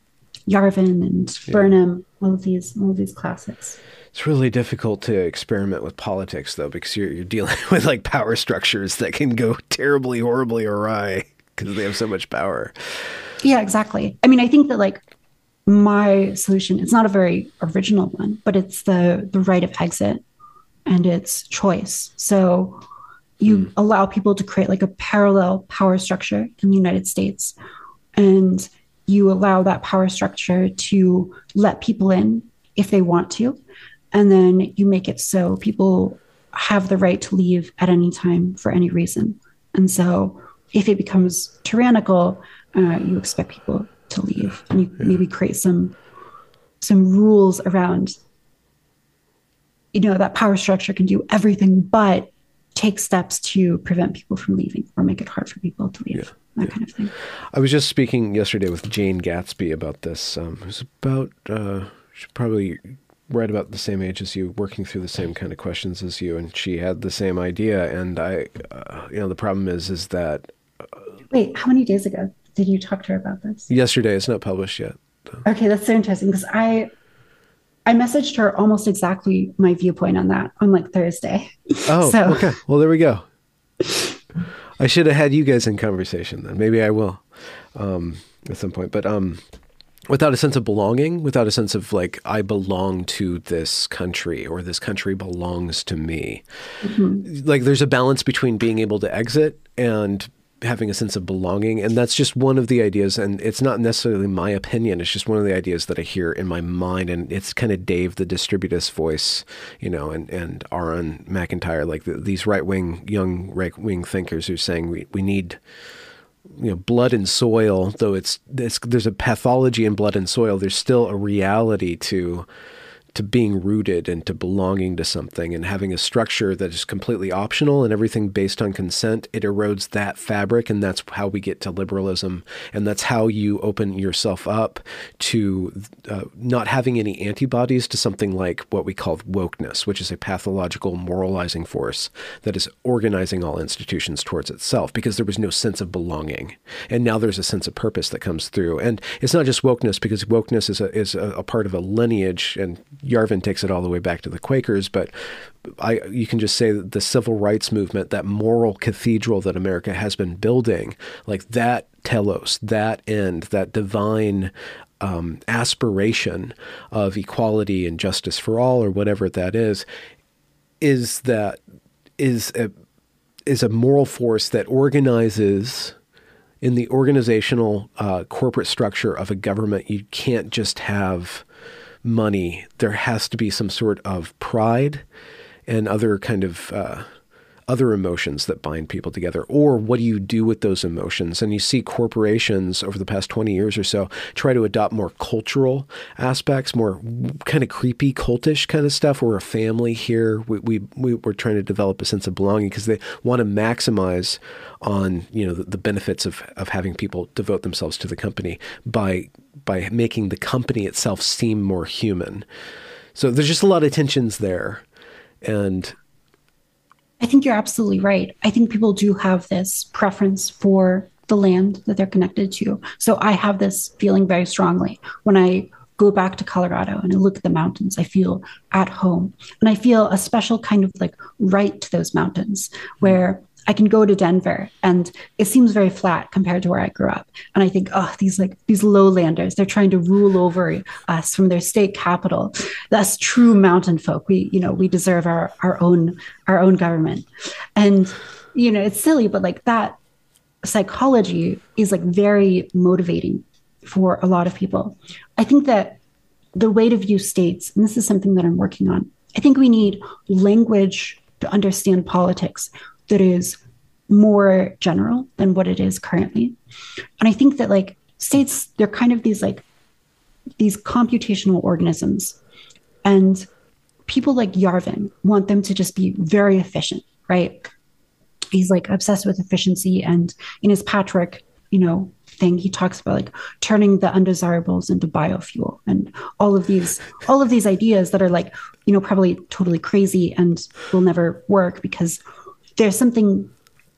Yarvin and Burnham, all of these classics. It's really difficult to experiment with politics, though, because you're dealing with like power structures that can go terribly, horribly awry because they have so much power. Yeah, exactly. I mean, I think that like my solution, it's not a very original one, but it's the right of exit and it's choice. So you allow people to create like a parallel power structure in the United States, and you allow that power structure to let people in if they want to. And then you make it so people have the right to leave at any time for any reason. And so if it becomes tyrannical, you expect people to leave, and you maybe create some rules around, you know, that power structure can do everything but take steps to prevent people from leaving or make it hard for people to leave. That kind of thing. I was just speaking yesterday with Jane Gatsby about this. It was about, she's probably right about the same age as you, working through the same kind of questions as you, and she had the same idea. And I, you know, the problem is that... Wait, how many days ago did you talk to her about this? Yesterday. It's not published yet. So. Okay, that's so interesting, because I messaged her almost exactly my viewpoint on that on like Thursday. Oh, so. Okay. Well, there we go. I should have had you guys in conversation then. Maybe I will at some point. But without a sense of belonging, without a sense of like, I belong to this country, or this country belongs to me. Mm-hmm. Like, there's a balance between being able to exit and having a sense of belonging. And that's just one of the ideas. And it's not necessarily my opinion. It's just one of the ideas that I hear in my mind. And it's kind of Dave, the distributist voice, you know, and Aaron McIntyre, like these right-wing, young right-wing thinkers who are saying we need... you know, blood and soil, though there's a pathology in blood and soil, there's still a reality to being rooted and to belonging to something, and having a structure that is completely optional and everything based on consent. It erodes that fabric, and that's how we get to liberalism. And that's how you open yourself up to not having any antibodies to something like what we call wokeness, which is a pathological moralizing force that is organizing all institutions towards itself, because there was no sense of belonging. And now there's a sense of purpose that comes through. And it's not just wokeness, because wokeness is a part of a lineage, and Yarvin takes it all the way back to the Quakers, but you can just say that the civil rights movement, that moral cathedral that America has been building, like that telos, that end, that divine aspiration of equality and justice for all, or whatever that is a moral force that organizes. In the organizational corporate structure of a government, you can't just have money. There has to be some sort of pride and other kind of other emotions that bind people together. Or what do you do with those emotions? And you see corporations over the past 20 years or so try to adopt more cultural aspects, more kind of creepy, cultish kind of stuff. We're a family here. We're trying to develop a sense of belonging, because they want to maximize on, you know, the benefits of having people devote themselves to the company by making the company itself seem more human. So there's just a lot of tensions there. And I think you're absolutely right. I think people do have this preference for the land that they're connected to. So I have this feeling very strongly. When I go back to Colorado and I look at the mountains, I feel at home. And I feel a special kind of like right to those mountains, where I can go to Denver and it seems very flat compared to where I grew up. And I think, oh, these lowlanders, they're trying to rule over us from their state capital. That's true mountain folk. We deserve our own government. And, you know, it's silly, but like that psychology is like very motivating for a lot of people. I think that the way to view states, and this is something that I'm working on, I think we need language to understand politics that is more general than what it is currently. And I think that like states, they're kind of these computational organisms, and people like Yarvin want them to just be very efficient, right? He's like obsessed with efficiency, and in his Patrick, you know, thing, he talks about like turning the undesirables into biofuel and all of these ideas that are like, you know, probably totally crazy and will never work, because there's something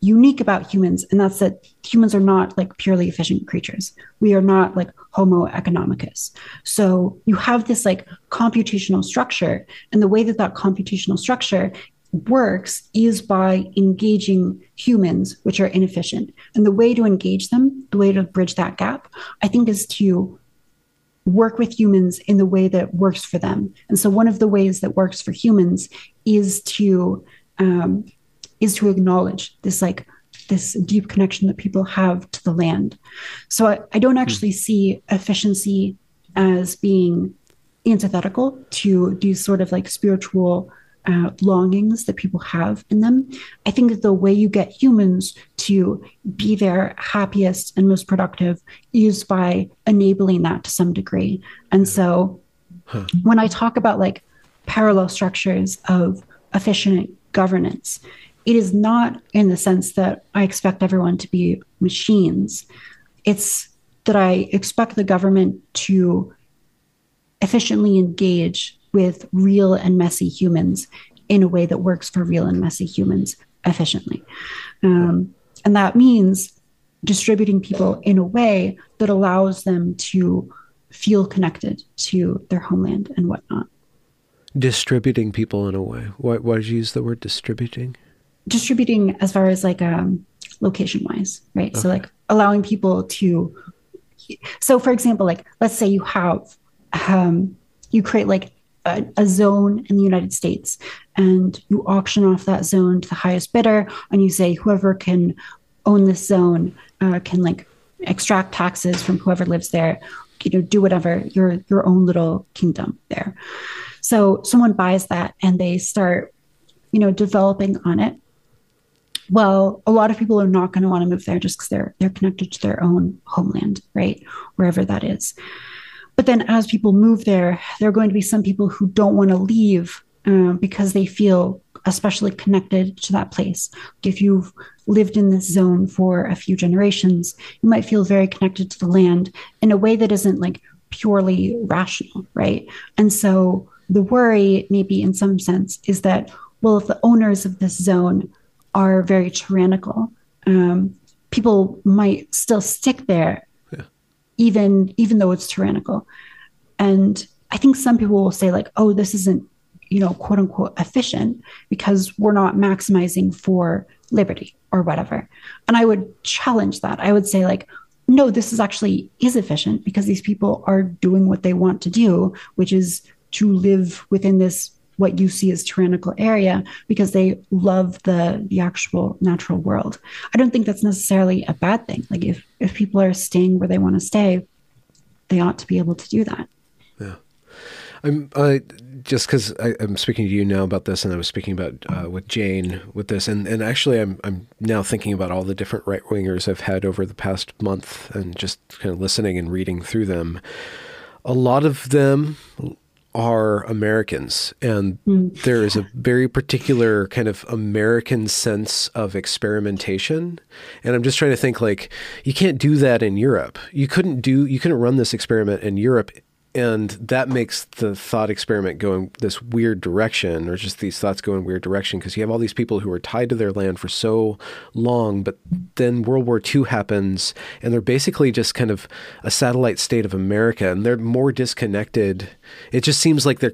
unique about humans, and that's that humans are not like purely efficient creatures. We are not like Homo economicus. So you have this like computational structure, and the way that that computational structure works is by engaging humans, which are inefficient. And the way to engage them, the way to bridge that gap, I think, is to work with humans in the way that works for them. And so one of the ways that works for humans is to acknowledge this deep connection that people have to the land. So I don't actually see efficiency as being antithetical to these sort of like spiritual longings that people have in them. I think that the way you get humans to be their happiest and most productive is by enabling that to some degree. And so when I talk about like parallel structures of efficient governance, it is not in the sense that I expect everyone to be machines. It's that I expect the government to efficiently engage with real and messy humans in a way that works for real and messy humans efficiently. And that means distributing people in a way that allows them to feel connected to their homeland and whatnot. Distributing people in a way. Why did you use the word distributing? Distributing as far as like location-wise, right? Okay. So like allowing people to, so for example, like let's say you have, you create like a zone in the United States, and you auction off that zone to the highest bidder, and you say whoever can own this zone can like extract taxes from whoever lives there, you know, do whatever, your own little kingdom there. So someone buys that and they start, you know, developing on it. Well, a lot of people are not going to want to move there just because they're connected to their own homeland, right? Wherever that is. But then as people move there, there are going to be some people who don't want to leave because they feel especially connected to that place. If you've lived in this zone for a few generations, you might feel very connected to the land in a way that isn't like purely rational, right? And so the worry, maybe in some sense, is that, well, if the owners of this zone are very tyrannical, people might still stick there, even though it's tyrannical. And I think some people will say like, oh, this isn't, you know, quote unquote efficient because we're not maximizing for liberty or whatever. And I would challenge that. I would say like, no, this is actually is efficient because these people are doing what they want to do, which is to live within this, what you see as tyrannical area, because they love the actual natural world. I don't think that's necessarily a bad thing. Like if people are staying where they want to stay, they ought to be able to do that. Yeah. I just because I'm speaking to you now about this, and I was speaking about with Jane with this, and actually I'm now thinking about all the different right wingers I've had over the past month, and just kind of listening and reading through them. A lot of them are Americans, and there is a very particular kind of American sense of experimentation. And I'm just trying to think, like, you can't do that in Europe. You couldn't run this experiment in Europe, and that makes the thought experiment go in this weird direction, or just these thoughts go in weird direction, because you have all these people who are tied to their land for so long, but then World War II happens, and they're basically just kind of a satellite state of America, and they're more disconnected. It just seems like they're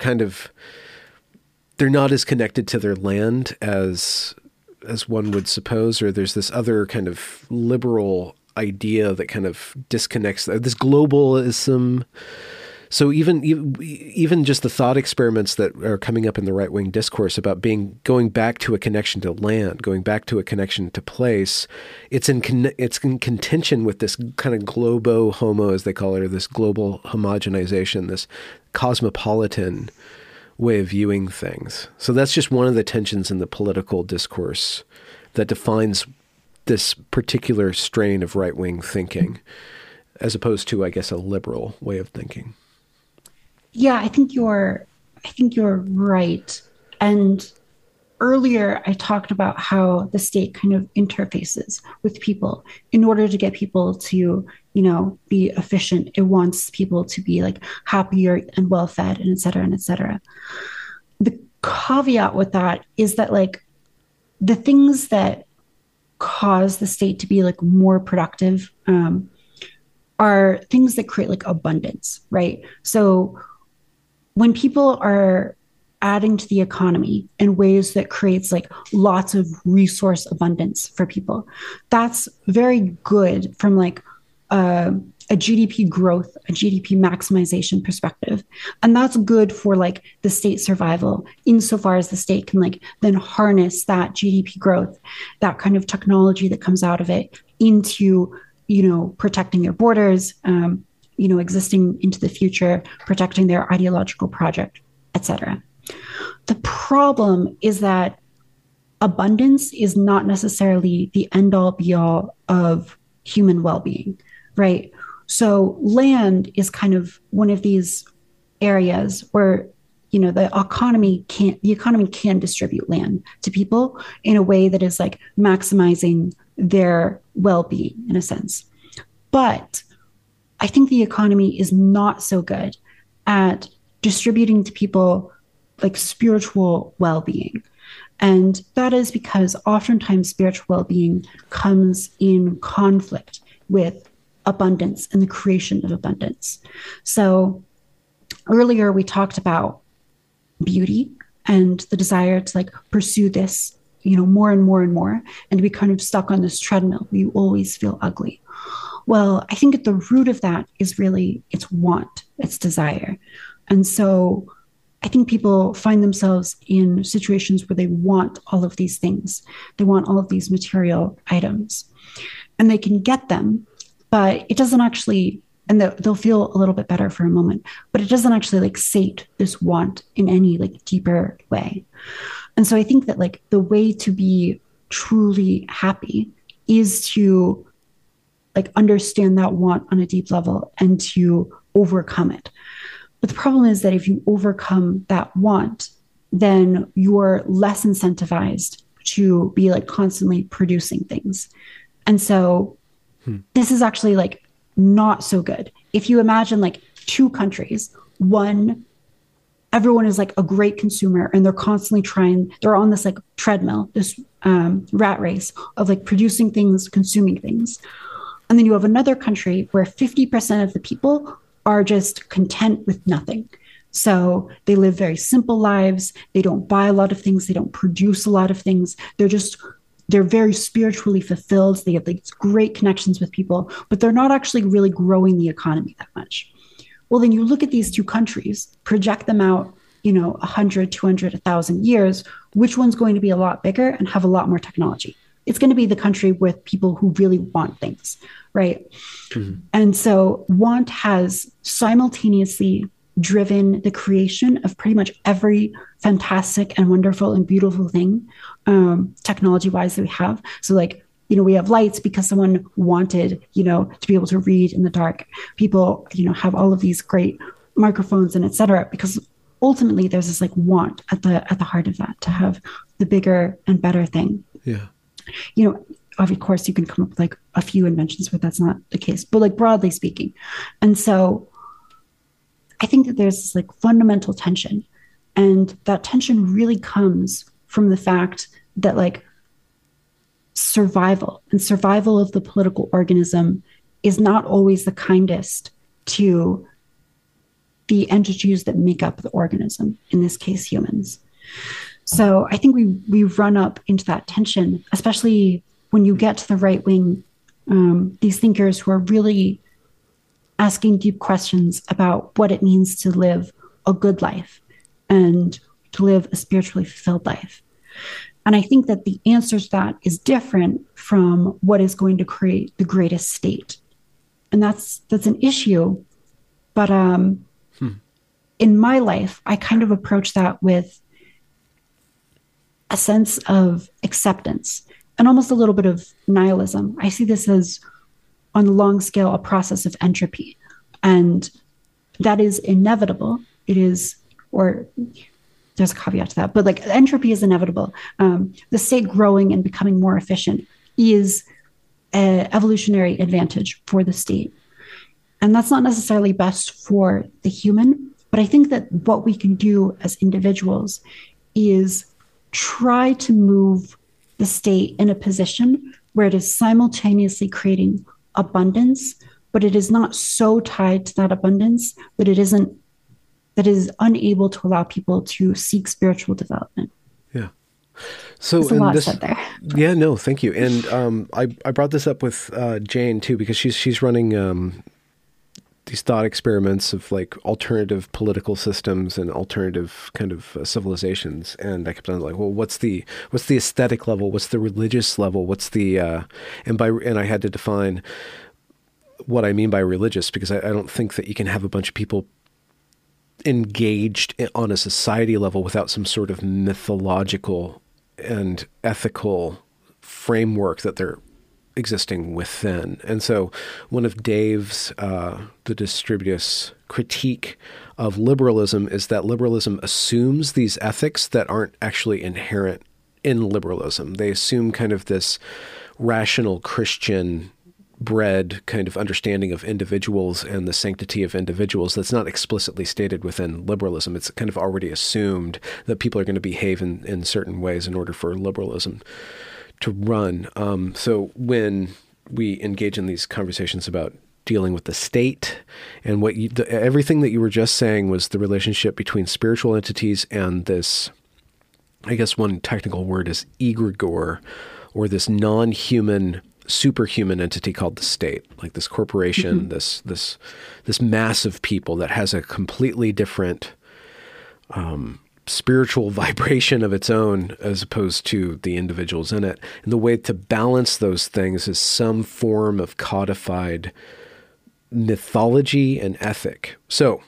not as connected to their land as one would suppose, or there's this other kind of liberal idea that kind of disconnects, this globalism So even just the thought experiments that are coming up in the right-wing discourse about going back to a connection to land, going back to a connection to place, it's in contention with this kind of globo homo, as they call it, or this global homogenization, this cosmopolitan way of viewing things. So that's just one of the tensions in the political discourse that defines this particular strain of right-wing thinking, as opposed to, I guess, a liberal way of thinking. Yeah, I think you're right. And earlier I talked about how the state kind of interfaces with people in order to get people to, be efficient. It wants people to be like happier and well-fed and et cetera, and et cetera. The caveat with that is that like the things that cause the state to be like more productive, are things that create like abundance, right? So when people are adding to the economy in ways that creates like lots of resource abundance for people, that's very good from like a GDP growth, a GDP maximization perspective. And that's good for like the state survival insofar as the state can like then harness that GDP growth, that kind of technology that comes out of it into protecting their borders, existing into the future, protecting their ideological project, et cetera. The problem is that abundance is not necessarily the end-all be-all of human well-being, right? So land is kind of one of these areas where, the economy can distribute land to people in a way that is like maximizing their well-being in a sense. But I think the economy is not so good at distributing to people like spiritual well-being. And that is because oftentimes spiritual well-being comes in conflict with abundance and the creation of abundance. So earlier we talked about beauty and the desire to like pursue this more and more and more, and we kind of stuck on this treadmill. We always feel ugly. Well, I think at the root of that is really it's want, it's desire. And so I think people find themselves in situations where they want all of these things. They want all of these material items and they can get them, but it doesn't actually, and they'll feel a little bit better for a moment, but it doesn't actually like sate this want in any like deeper way. And so I think that like the way to be truly happy is to like understand that want on a deep level and to overcome it. But the problem is that if you overcome that want, then you're less incentivized to be like constantly producing things. And so this is actually like not so good. If you imagine like two countries, one, everyone is like a great consumer and they're constantly trying, they're on this like treadmill, this rat race of like producing things, consuming things. And then you have another country where 50% of the people are just content with nothing. So they live very simple lives. They don't buy a lot of things. They don't produce a lot of things. They're very spiritually fulfilled. They have these great connections with people, but they're not actually really growing the economy that much. Well, then you look at these two countries, project them out, 100, 200, 1,000 years, which one's going to be a lot bigger and have a lot more technology? It's going to be the country with people who really want things, right? Mm-hmm. And so want has simultaneously driven the creation of pretty much every fantastic and wonderful and beautiful thing, technology-wise, that we have. So like, we have lights because someone wanted, to be able to read in the dark. People, have all of these great microphones and et cetera, because ultimately there's this like want at the heart of that to have the bigger and better thing. Yeah. Of course you can come up with like a few inventions where that's not the case, but like broadly speaking. And so I think that there's this like fundamental tension, and that tension really comes from the fact that like survival of the political organism is not always the kindest to the entities that make up the organism, in this case, humans. So I think we run up into that tension, especially when you get to the right wing, these thinkers who are really asking deep questions about what it means to live a good life and to live a spiritually fulfilled life. And I think that the answer to that is different from what is going to create the greatest state. And that's an issue. But in my life, I kind of approach that with a sense of acceptance and almost a little bit of nihilism. I see this as, on the long scale, a process of entropy. And that is inevitable. It is, or there's a caveat to that, but like entropy is inevitable. The state growing and becoming more efficient is an evolutionary advantage for the state. And that's not necessarily best for the human, but I think that what we can do as individuals is try to move the state in a position where it is simultaneously creating abundance, but it is not so tied to that abundance that it isn't, that is unable to allow people to seek spiritual development. Yeah. So a lot said there. Yeah, no, thank you. And I brought this up with Jane too, because she's running these thought experiments of like alternative political systems and alternative kind of civilizations. And I kept on like, well, what's the aesthetic level? What's the religious level? What's the, and I had to define what I mean by religious, because I don't think that you can have a bunch of people engaged on a society level without some sort of mythological and ethical framework that they're existing within. And so one of Dave's, the Distributist critique of liberalism is that liberalism assumes these ethics that aren't actually inherent in liberalism. They assume kind of this rational Christian bred kind of understanding of individuals and the sanctity of individuals that's not explicitly stated within liberalism. It's kind of already assumed that people are going to behave in certain ways in order for liberalism to run. So when we engage in these conversations about dealing with the state and what everything that you were just saying was the relationship between spiritual entities and this, I guess one technical word is egregore, or this non-human superhuman entity called the state, like this corporation, mm-hmm. this mass of people that has a completely different, spiritual vibration of its own as opposed to the individuals in it. And the way to balance those things is some form of codified mythology and ethic. So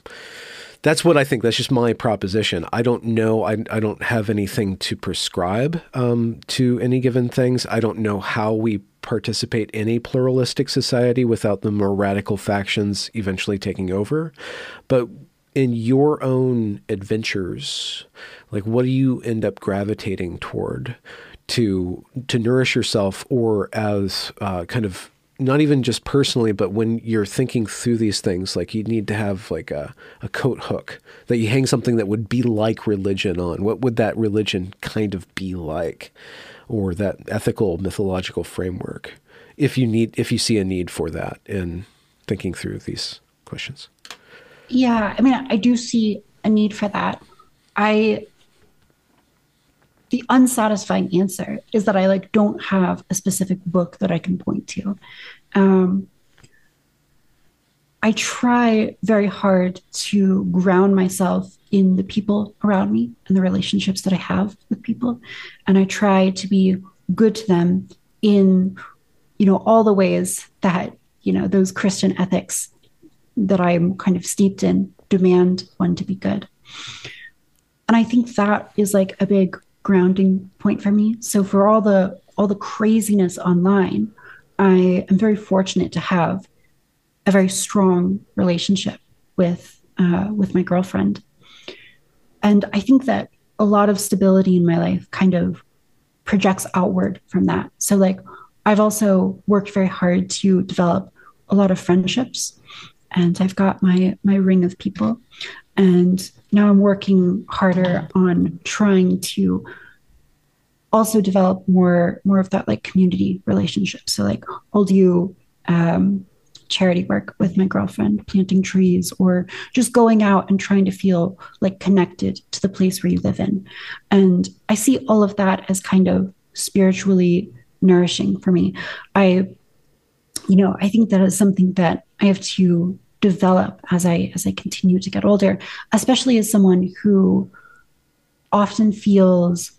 that's what I think. That's just my proposition. I don't know. I don't have anything to prescribe to any given things. I don't know how we participate in a pluralistic society without the more radical factions eventually taking over. But in your own adventures, like what do you end up gravitating toward to nourish yourself, or as kind of not even just personally, but when you're thinking through these things, like you need to have like a coat hook that you hang something that would be like religion on. What would that religion kind of be like, or that ethical mythological framework, if you see a need for that in thinking through these questions? Yeah, I mean, I do see a need for that. The unsatisfying answer is that I like don't have a specific book that I can point to. I try very hard to ground myself in the people around me and the relationships that I have with people, and I try to be good to them in, all the ways that those Christian ethics that I'm kind of steeped in demand one to be good. And I think that is like a big grounding point for me. So for all the craziness online, I am very fortunate to have a very strong relationship with my girlfriend. And I think that a lot of stability in my life kind of projects outward from that. So like, I've also worked very hard to develop a lot of friendships, and I've got my ring of people. And now I'm working harder on trying to also develop more of that like community relationship. So like I'll do charity work with my girlfriend, planting trees, or just going out and trying to feel like connected to the place where you live in. And I see all of that as kind of spiritually nourishing for me. I think that is something that I have to develop as I continue to get older, especially as someone who often feels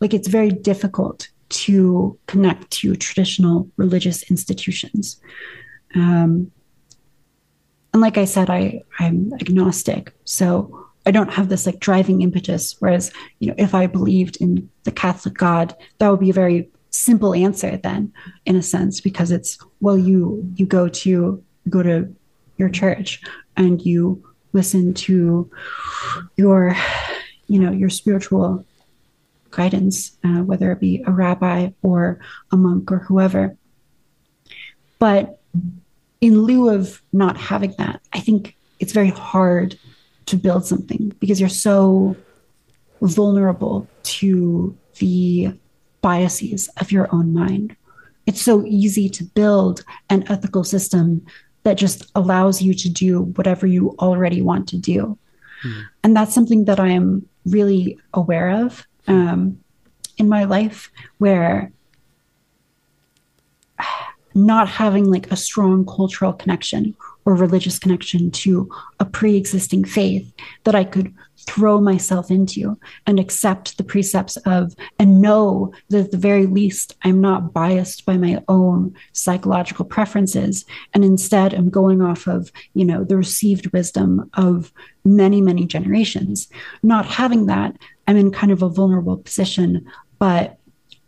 like it's very difficult to connect to traditional religious institutions. And like I said, I'm agnostic, so I don't have this like driving impetus. Whereas, you know, if I believed in the Catholic God, that would be a very simple answer then, in a sense, because it's, well, you go to your church and you listen to your, you know, your spiritual guidance, whether it be a rabbi or a monk or whoever. But in lieu of not having that, I think it's very hard to build something because you're so vulnerable to the biases of your own mind. It's so easy to build an ethical system that just allows you to do whatever you already want to do. Mm. And that's something that I am really aware of in my life, where not having like a strong cultural connection or religious connection to a pre-existing faith that I could throw myself into and accept the precepts of, and know that at the very least, I'm not biased by my own psychological preferences. And instead I'm going off of, you know, the received wisdom of many, many generations. Not having that, I'm in kind of a vulnerable position, but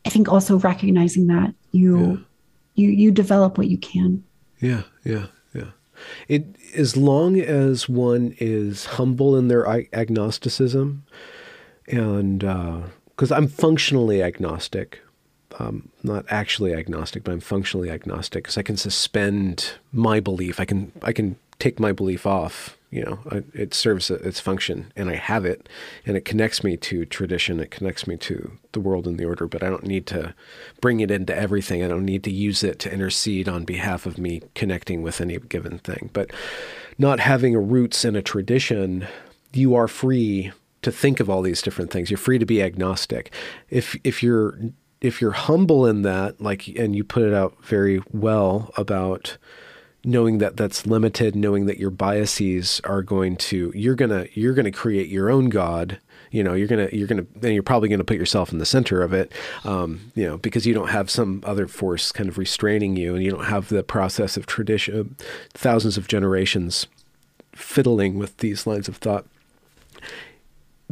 I think also recognizing that you develop what you can. Yeah. As long as one is humble in their agnosticism, and because I'm functionally agnostic, not actually agnostic, but I'm functionally agnostic because I can suspend my belief. I can take my belief off. You know, it serves its function, and I have it, and it connects me to tradition. It connects me to the world and the order, but I don't need to bring it into everything. I don't need to use it to intercede on behalf of me connecting with any given thing. But not having roots in a tradition, you are free to think of all these different things. You're free to be agnostic. If you're humble in that, like, and you put it out very well about knowing that that's limited, knowing that your biases are going to, you're going to create your own God, you know, you're going to, then you're probably going to put yourself in the center of it, you know, because you don't have some other force kind of restraining you, and you don't have the process of tradition, thousands of generations fiddling with these lines of thought.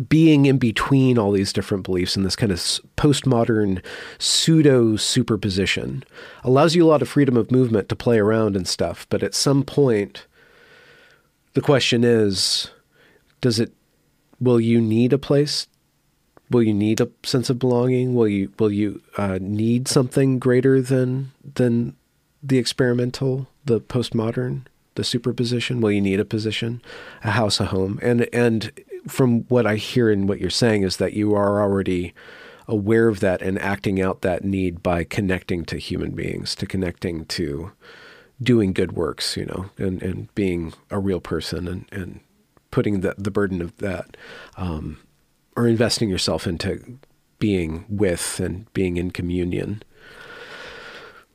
Being in between all these different beliefs in this kind of postmodern pseudo superposition allows you a lot of freedom of movement to play around and stuff. But at some point, the question is, will you need a place? Will you need a sense of belonging? Will you need something greater than the experimental, the postmodern, the superposition? Will you need a position, a house, a home? And from what I hear and what you're saying is that you are already aware of that and acting out that need by connecting to human beings, to connecting to doing good works, you know, and being a real person and putting the burden of that, or investing yourself into being with and being in communion.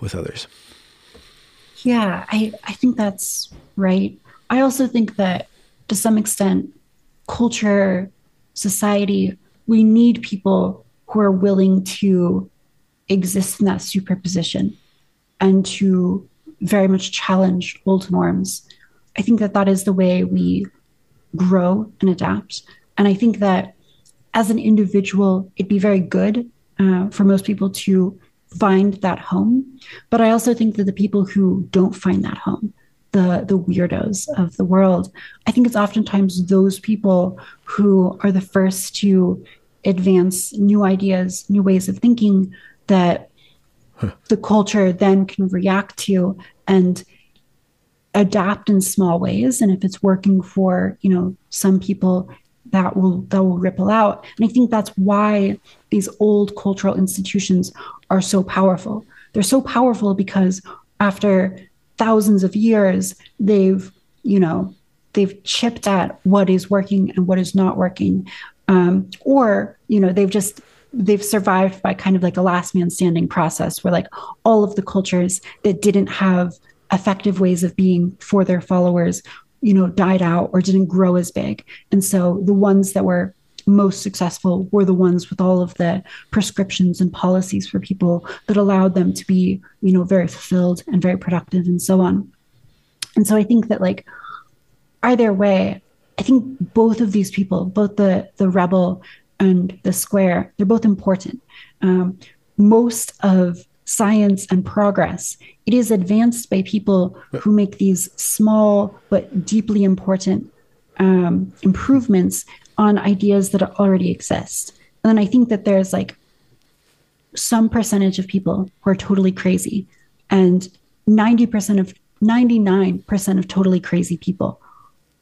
With others. Yeah, I think that's right. I also think that to some extent, culture, society, we need people who are willing to exist in that superposition and to very much challenge old norms. I think that is the way we grow and adapt. And I think that as an individual, it'd be very good for most people to find that home. But I also think that the people who don't find that home, the weirdos of the world, I think it's oftentimes those people who are the first to advance new ideas, new ways of thinking that the culture then can react to and adapt in small ways. And if it's working for, you know, some people, that will ripple out. And I think that's why these old cultural institutions are so powerful. They're so powerful because after thousands of years, they've chipped at what is working and what is not working. They've survived by kind of like a last man standing process where like all of the cultures that didn't have effective ways of being for their followers, you know, died out or didn't grow as big. And so the ones that were most successful were the ones with all of the prescriptions and policies for people that allowed them to be, you know, very fulfilled and very productive and so on. And so I think that like either way, I think both of these people, both the rebel and the square, they're both important. Most of science and progress, it is advanced by people who make these small but deeply important improvements on ideas that already exist. And then I think that there's like some percentage of people who are totally crazy, and 99% of totally crazy people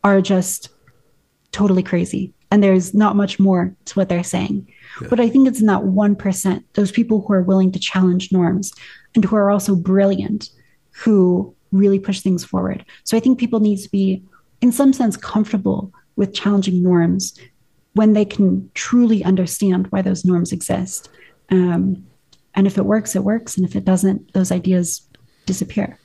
are just totally crazy. And there's not much more to what they're saying. Yeah. But I think it's in that 1%, those people who are willing to challenge norms and who are also brilliant, who really push things forward. So I think people need to be, in some sense, comfortable with challenging norms when they can truly understand why those norms exist. And if it works, it works. And if it doesn't, those ideas disappear.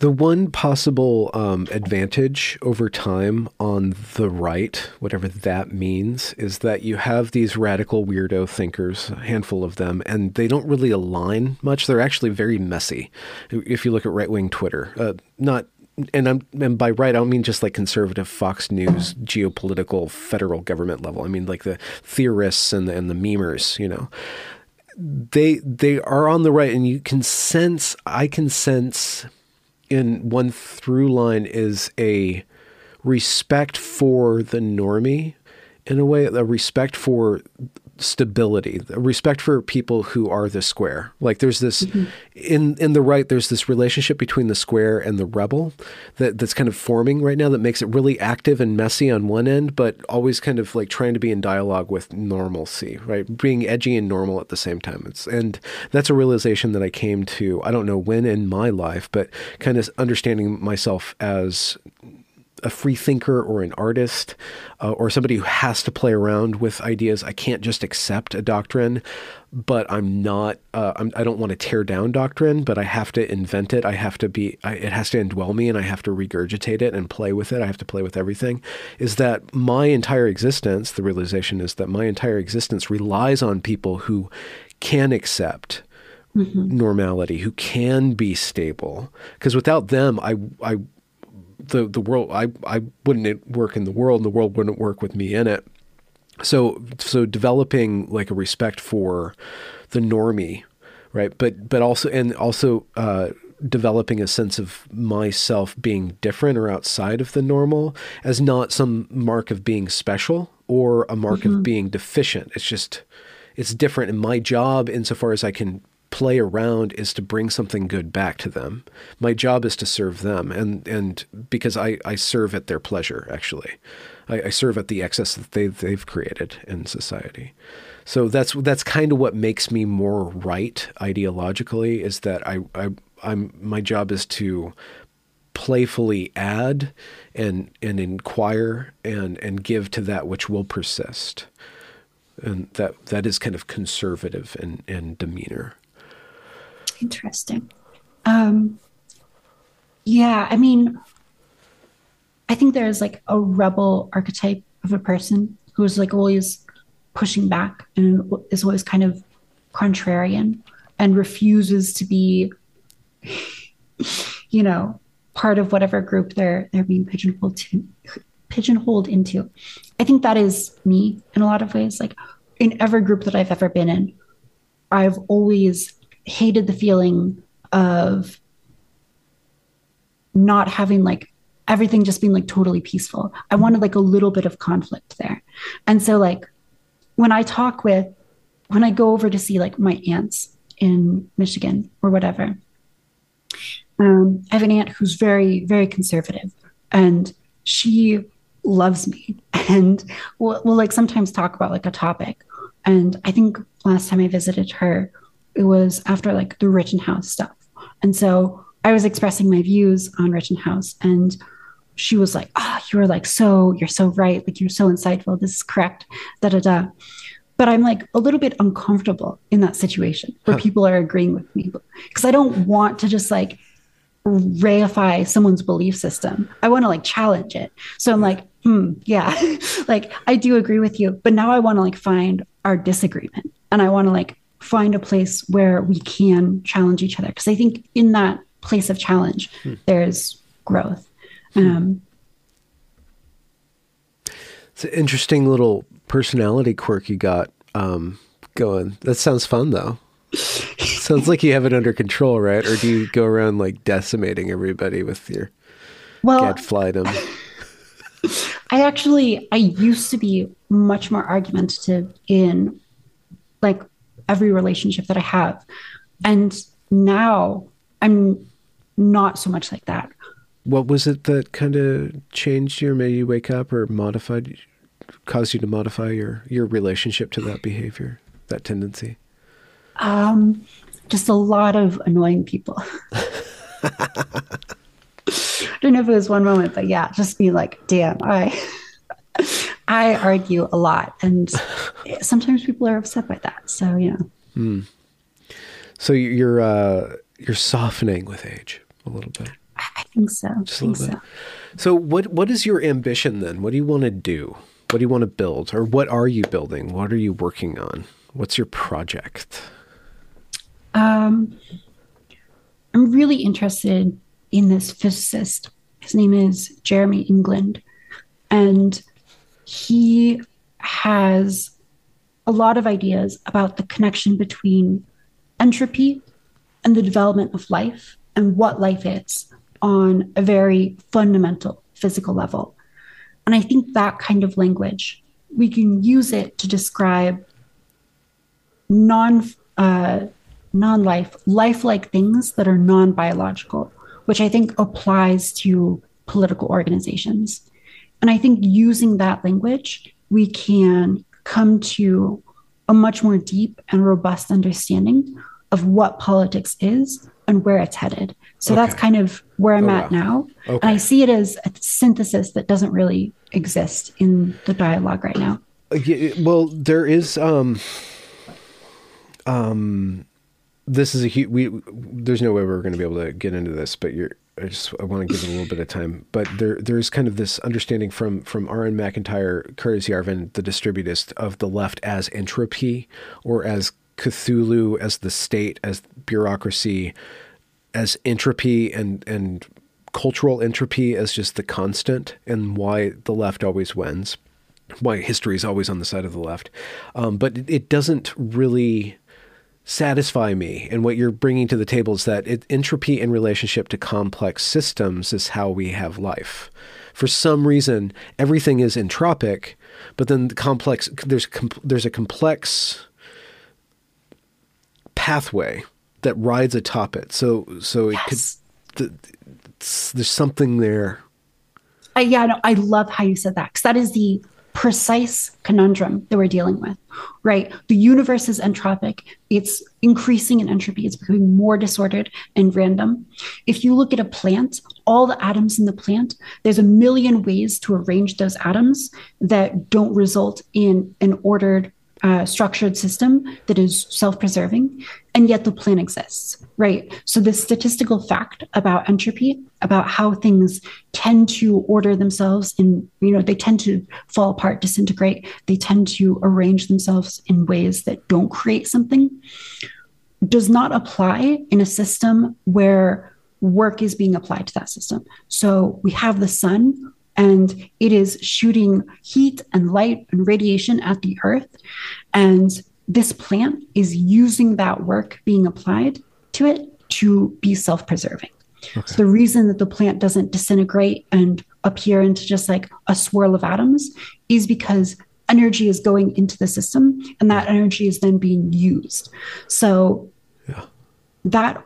The one possible advantage over time on the right, whatever that means, is that you have these radical weirdo thinkers, a handful of them, and they don't really align much. They're actually very messy. If you look at right-wing Twitter, and by right, I don't mean just like conservative Fox News, geopolitical, federal government level. I mean like the theorists and the memers, you know. They are on the right, and you can sense, I can sense in one through line is a respect for the normie in a way, a respect for stability, a respect for people who are the square. Like there's this, in the right, there's this relationship between the square and the rebel that's kind of forming right now that makes it really active and messy on one end, but always kind of like trying to be in dialogue with normalcy, right? Being edgy and normal at the same time. And that's a realization that I came to, I don't know when in my life, but kind of understanding myself as a free thinker or an artist or somebody who has to play around with ideas. I can't just accept a doctrine, but I'm not, I don't want to tear down doctrine, but I have to invent it. I have to be, it has to indwell me, and I have to regurgitate it and play with it. I have to play with everything. Is that my entire existence, the realization is that my entire existence relies on people who can accept normality, who can be stable. Because without them, the world, I wouldn't work in the world, and the world wouldn't work with me in it. So developing like a respect for the normie, right? But also developing a sense of myself being different or outside of the normal as not some mark of being special or a mark of being deficient. It's just, it's different. And my job, insofar as I can play around, is to bring something good back to them. My job is to serve them. And because I serve at their pleasure, actually. I serve at the excess that they've created in society. So that's kind of what makes me more right ideologically, is that I'm my job is to playfully add and inquire and give to that which will persist. And that is kind of conservative in demeanor. Interesting. Yeah, I mean, I think there is like a rebel archetype of a person who is like always pushing back and is always kind of contrarian and refuses to be, you know, part of whatever group they're being pigeonholed into. I think that is me in a lot of ways. Like in every group that I've ever been in, I've always hated the feeling of not having like everything just being like totally peaceful. I wanted like a little bit of conflict there. And so like when I go over to see like my aunts in Michigan or whatever, I have an aunt who's very, very conservative, and she loves me, and we'll like sometimes talk about like a topic. And I think last time I visited her, it was after like the Rittenhouse stuff. And so I was expressing my views on Rittenhouse, and she was like, "Ah, you were like, so you're so right. Like, you're so insightful. This is correct. Da, da, da." But I'm like a little bit uncomfortable in that situation where people are agreeing with me, because I don't want to just like reify someone's belief system. I want to like challenge it. So I'm like, yeah, like I do agree with you, but now I want to like find our disagreement, and I want to like find a place where we can challenge each other. Because I think in that place of challenge, there's growth. It's an interesting little personality quirk you got going. That sounds fun though. Sounds like you have it under control, right? Or do you go around like decimating everybody with your gadflydom? I used to be much more argumentative in like every relationship that I have. And now I'm not so much like that. What was it that kind of changed you, or made you wake up, or modified, caused you to modify your relationship to that behavior, that tendency? Just a lot of annoying people. I don't know if it was one moment, but yeah, just be like, damn, I argue a lot, and sometimes people are upset by that. So, yeah. So you're softening with age a little bit. I think so. Just a little bit. So what is your ambition then? What do you want to do? What do you want to build, or what are you building? What are you working on? What's your project? I'm really interested in this physicist. His name is Jeremy England, and he has a lot of ideas about the connection between entropy and the development of life, and what life is on a very fundamental physical level. And I think that kind of language, we can use it to describe non-life, lifelike things that are non-biological, which I think applies to political organizations. And I think using that language, we can come to a much more deep and robust understanding of what politics is and where it's headed. So that's kind of where I'm at now. And I see it as a synthesis that doesn't really exist in the dialogue right now. Well, there is, this is a huge, there's no way we're going to be able to get into this, but I want to give it a little bit of time, but there is kind of this understanding from Aaron McIntyre, Curtis Yarvin, the distributist, of the left as entropy, or as Cthulhu, as the state, as bureaucracy, as entropy and cultural entropy as just the constant, and why the left always wins, why history is always on the side of the left. But it doesn't really satisfy me. And what you're bringing to the table is that entropy in relationship to complex systems is how we have life. For some reason, everything is entropic, but then there's a complex pathway that rides atop it. So there's something there. I love how you said that, because that is the precise conundrum that we're dealing with, right? The universe is entropic. It's increasing in entropy. It's becoming more disordered and random. If you look at a plant, all the atoms in the plant, there's a million ways to arrange those atoms that don't result in an ordered, structured system that is self-preserving. And yet the plant exists, right? So this statistical fact about entropy, about how things tend to order themselves in, they tend to fall apart, disintegrate. They tend to arrange themselves in ways that don't create something, does not apply in a system where work is being applied to that system. So we have the sun, and it is shooting heat and light and radiation at the earth. And this plant is using that work being applied to it to be self-preserving. So the reason that the plant doesn't disintegrate and appear into just like a swirl of atoms is because energy is going into the system, and that energy is then being used. So that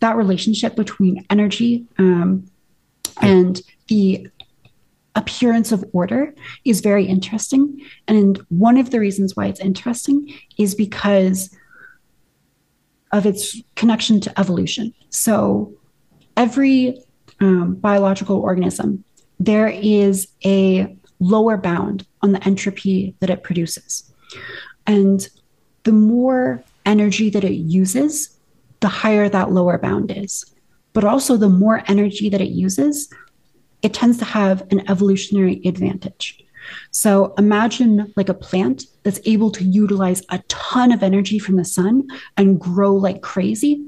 that relationship between energy and the appearance of order is very interesting. And one of the reasons why it's interesting is because of its connection to evolution. So every biological organism, there is a lower bound on the entropy that it produces. And the more energy that it uses, the higher that lower bound is. But also the more energy that it uses, it tends to have an evolutionary advantage. So imagine like a plant that's able to utilize a ton of energy from the sun and grow like crazy.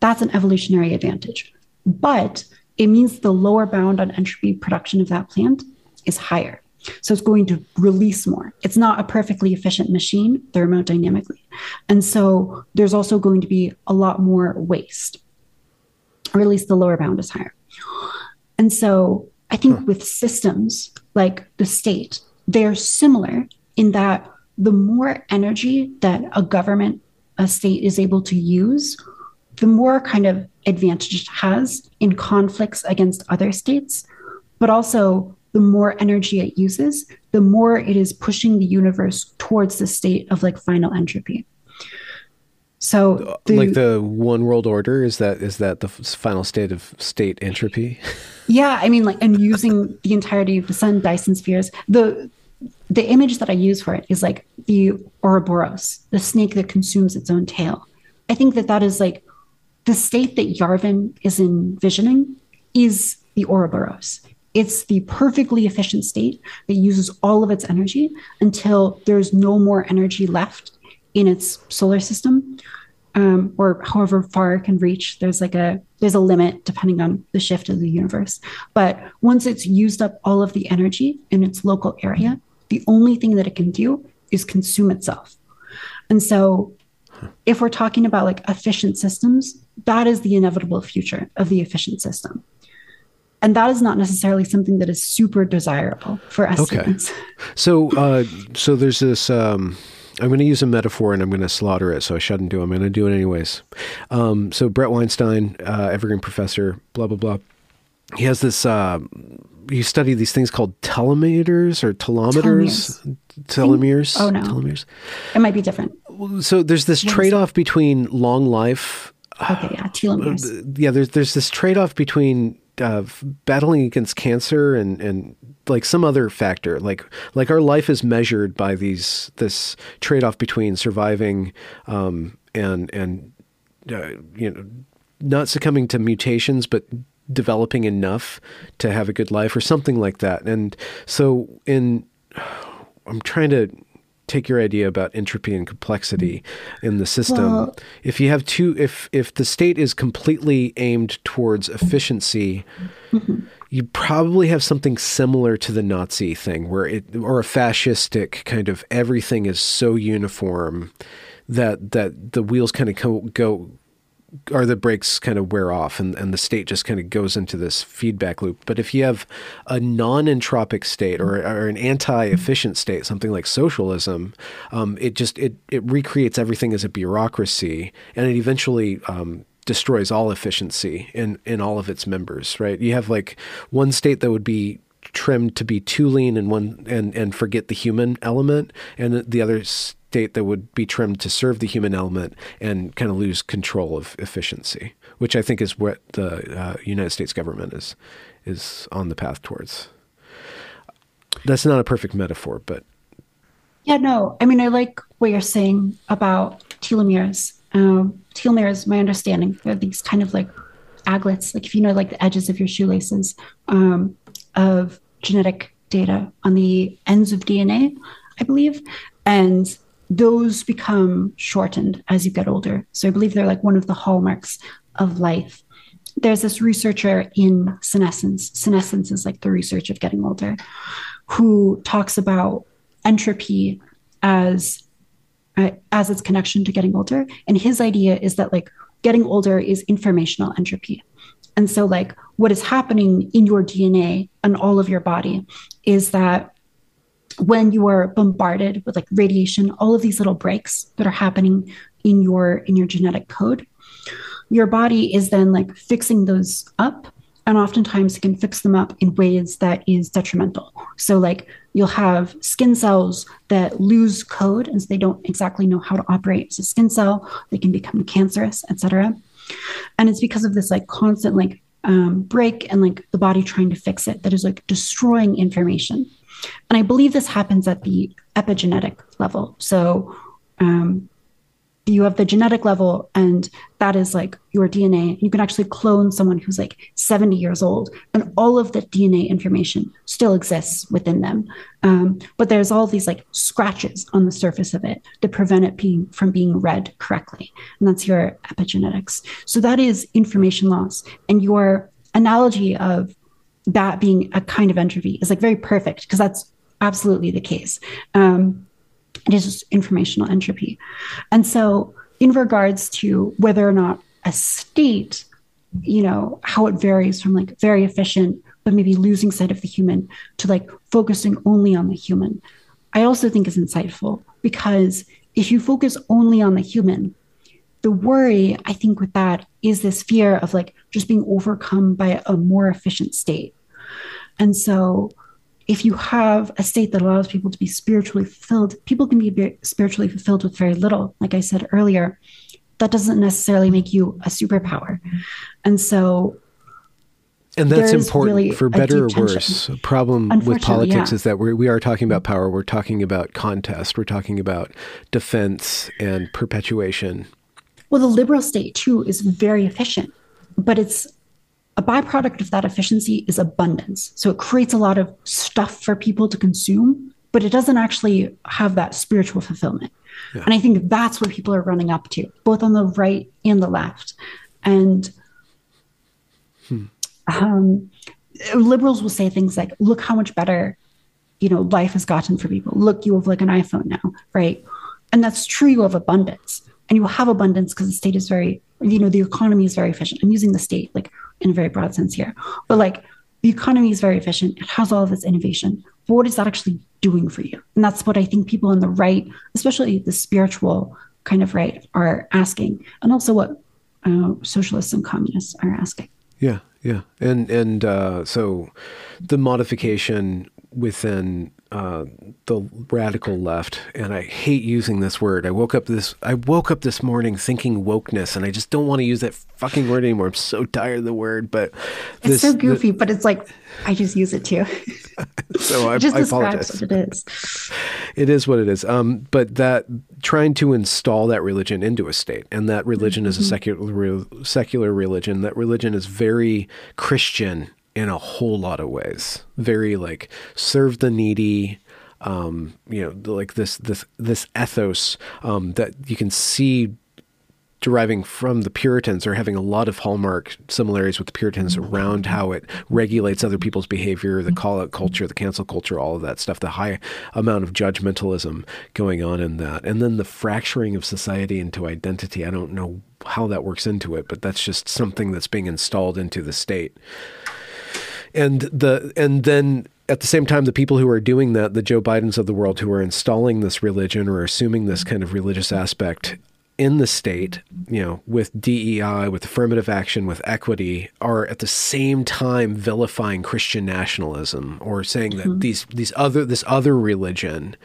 That's an evolutionary advantage. But it means the lower bound on entropy production of that plant is higher. So it's going to release more. It's not a perfectly efficient machine thermodynamically. And so there's also going to be a lot more waste, or at least the lower bound is higher. And so I think with systems like the state, they're similar in that the more energy that a government, a state is able to use, the more kind of advantage it has in conflicts against other states. But also the more energy it uses, the more it is pushing the universe towards the state of like final entropy. So like the one world order, is that the final state of state entropy? Yeah. I mean, like, and using the entirety of the sun, Dyson spheres, the image that I use for it is like the Ouroboros, the snake that consumes its own tail. I think that is like the state that Yarvin is envisioning is the Ouroboros. It's the perfectly efficient state that uses all of its energy until there's no more energy left in its solar system, or however far it can reach. There's a limit depending on the shift of the universe. But once it's used up all of the energy in its local area, the only thing that it can do is consume itself. And so if we're talking about like efficient systems, that is the inevitable future of the efficient system. And that is not necessarily something that is super desirable for us. Okay. So there's this, I'm going to use a metaphor and I'm going to slaughter it. So I shouldn't do it. I'm going to do it anyways. So Brett Weinstein, Evergreen professor, blah, blah, blah. He has this, he studied these things called telomeres. Oh no. Telomeres. It might be different. So there's this trade-off between long life. Okay, yeah, telomeres. Yeah, there's this trade-off between battling against cancer and like some other factor, like our life is measured by this trade-off between surviving and you know, not succumbing to mutations, but developing enough to have a good life or something like that. And so I'm trying to take your idea about entropy and complexity in the system. Well, if the state is completely aimed towards efficiency, you probably have something similar to the Nazi thing or a fascistic kind of everything is so uniform that the wheels kind of go or the brakes kind of wear off and the state just kind of goes into this feedback loop. But if you have a non-entropic state or an anti-efficient state, something like socialism, it recreates everything as a bureaucracy and it eventually destroys all efficiency in all of its members, right? You have like one state that would be trimmed to be too lean and forget the human element, and the other state that would be trimmed to serve the human element and kind of lose control of efficiency, which I think is what the United States government is on the path towards. That's not a perfect metaphor, but. Yeah, no, I mean, I like what you're saying about telomeres. Telomeres, my understanding, are these kind of like aglets, like if you know, like the edges of your shoelaces of genetic data on the ends of DNA, I believe. And those become shortened as you get older. So I believe they're like one of the hallmarks of life. There's this researcher in senescence. Senescence is like the research of getting older, who talks about entropy as its connection to getting older. And his idea is that like getting older is informational entropy. And so like what is happening in your DNA and all of your body is that when you are bombarded with like radiation, all of these little breaks that are happening in your genetic code, your body is then like fixing those up. And oftentimes it can fix them up in ways that is detrimental. So like you'll have skin cells that lose code, and so they don't exactly know how to operate as a skin cell. They can become cancerous, etc. And it's because of this like constant like break and like the body trying to fix it that is like destroying information. And I believe this happens at the epigenetic level. So you have the genetic level, and that is like your DNA. You can actually clone someone who's like 70 years old, and all of the DNA information still exists within them. But there's all these like scratches on the surface of it that prevent it from being read correctly. And that's your epigenetics. So that is information loss. And your analogy of that being a kind of entropy is like very perfect, because that's absolutely the case. It is just informational entropy. And so in regards to whether or not a state, you know, how it varies from like very efficient, but maybe losing sight of the human to like focusing only on the human, I also think is insightful, because if you focus only on the human, the worry, I think, with that is this fear of like just being overcome by a more efficient state. And so if you have a state that allows people to be spiritually fulfilled, people can be spiritually fulfilled with very little. Like I said earlier, that doesn't necessarily make you a superpower. And so, and that's important, really, for better or worse. A problem with politics is that we are talking about power. We're talking about contest. We're talking about defense and perpetuation. Well, the liberal state too is very efficient, but it's a byproduct of that efficiency is abundance. So it creates a lot of stuff for people to consume, but it doesn't actually have that spiritual fulfillment. Yeah. And I think that's what people are running up to, both on the right and the left. And liberals will say things like, look how much better, you know, life has gotten for people. Look, you have like an iPhone now, right? And that's true, you have abundance. And you have abundance because the state is very, you know, the economy is very efficient. I'm using the state like in a very broad sense here. But like the economy is very efficient. It has all of this innovation. But what is that actually doing for you? And that's what I think people on the right, especially the spiritual kind of right, are asking. And also what socialists and communists are asking. Yeah, yeah. And so the modification within the radical left, and I hate using this word. I woke up this morning thinking wokeness, and I just don't want to use that fucking word anymore. I'm so tired of the word, but it's so goofy, but it's like, I just use it too. So I apologize. What it is. It is what it is. But that trying to install that religion into a state, and that religion is a secular religion. That religion is very Christian in a whole lot of ways, very like serve the needy, you know, like this ethos that you can see deriving from the Puritans, or having a lot of hallmark similarities with the Puritans around how it regulates other people's behavior, the call-out culture, the cancel culture, all of that stuff, the high amount of judgmentalism going on in that. And then the fracturing of society into identity. I don't know how that works into it, but that's just something that's being installed into the state. And then at the same time, the people who are doing that, the Joe Bidens of the world, who are installing this religion or assuming this kind of religious aspect in the state, you know, with DEI, with affirmative action, with equity, are at the same time vilifying Christian nationalism, or saying that this other religion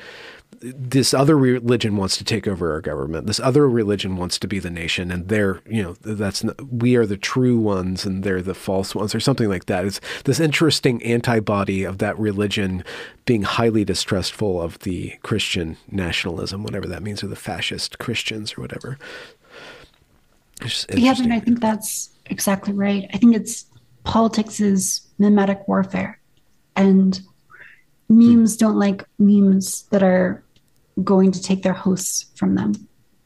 wants to take over our government. This other religion wants to be the nation, and they're, you know, we are the true ones and they're the false ones, or something like that. It's this interesting antibody of that religion being highly distrustful of the Christian nationalism, whatever that means, or the fascist Christians or whatever. Yeah, and I think that's exactly right. I think it's politics is mimetic warfare, and memes don't like memes that are going to take their hosts from them.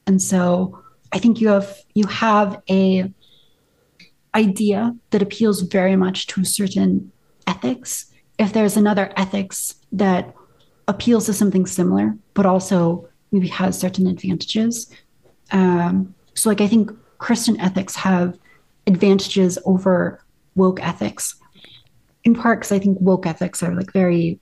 And so I think you have a idea that appeals very much to a certain ethics. If there's another ethics that appeals to something similar, but also maybe has certain advantages. So like, I think Christian ethics have advantages over woke ethics, in part because I think woke ethics are like very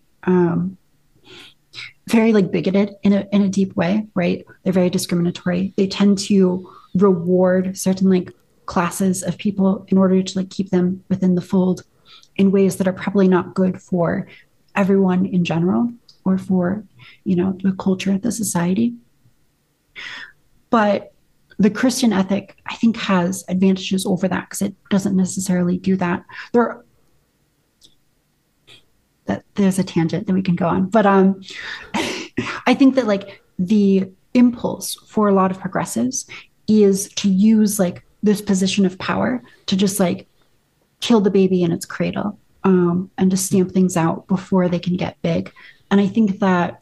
like bigoted in a deep way, right? They're very discriminatory. They tend to reward certain like classes of people in order to like keep them within the fold in ways that are probably not good for everyone in general or for, you know, the culture, the society. But the Christian ethic, I think, has advantages over that because it doesn't necessarily do that. There's a tangent that we can go on, but I think that like the impulse for a lot of progressives is to use like this position of power to just like kill the baby in its cradle and to stamp things out before they can get big. And I think that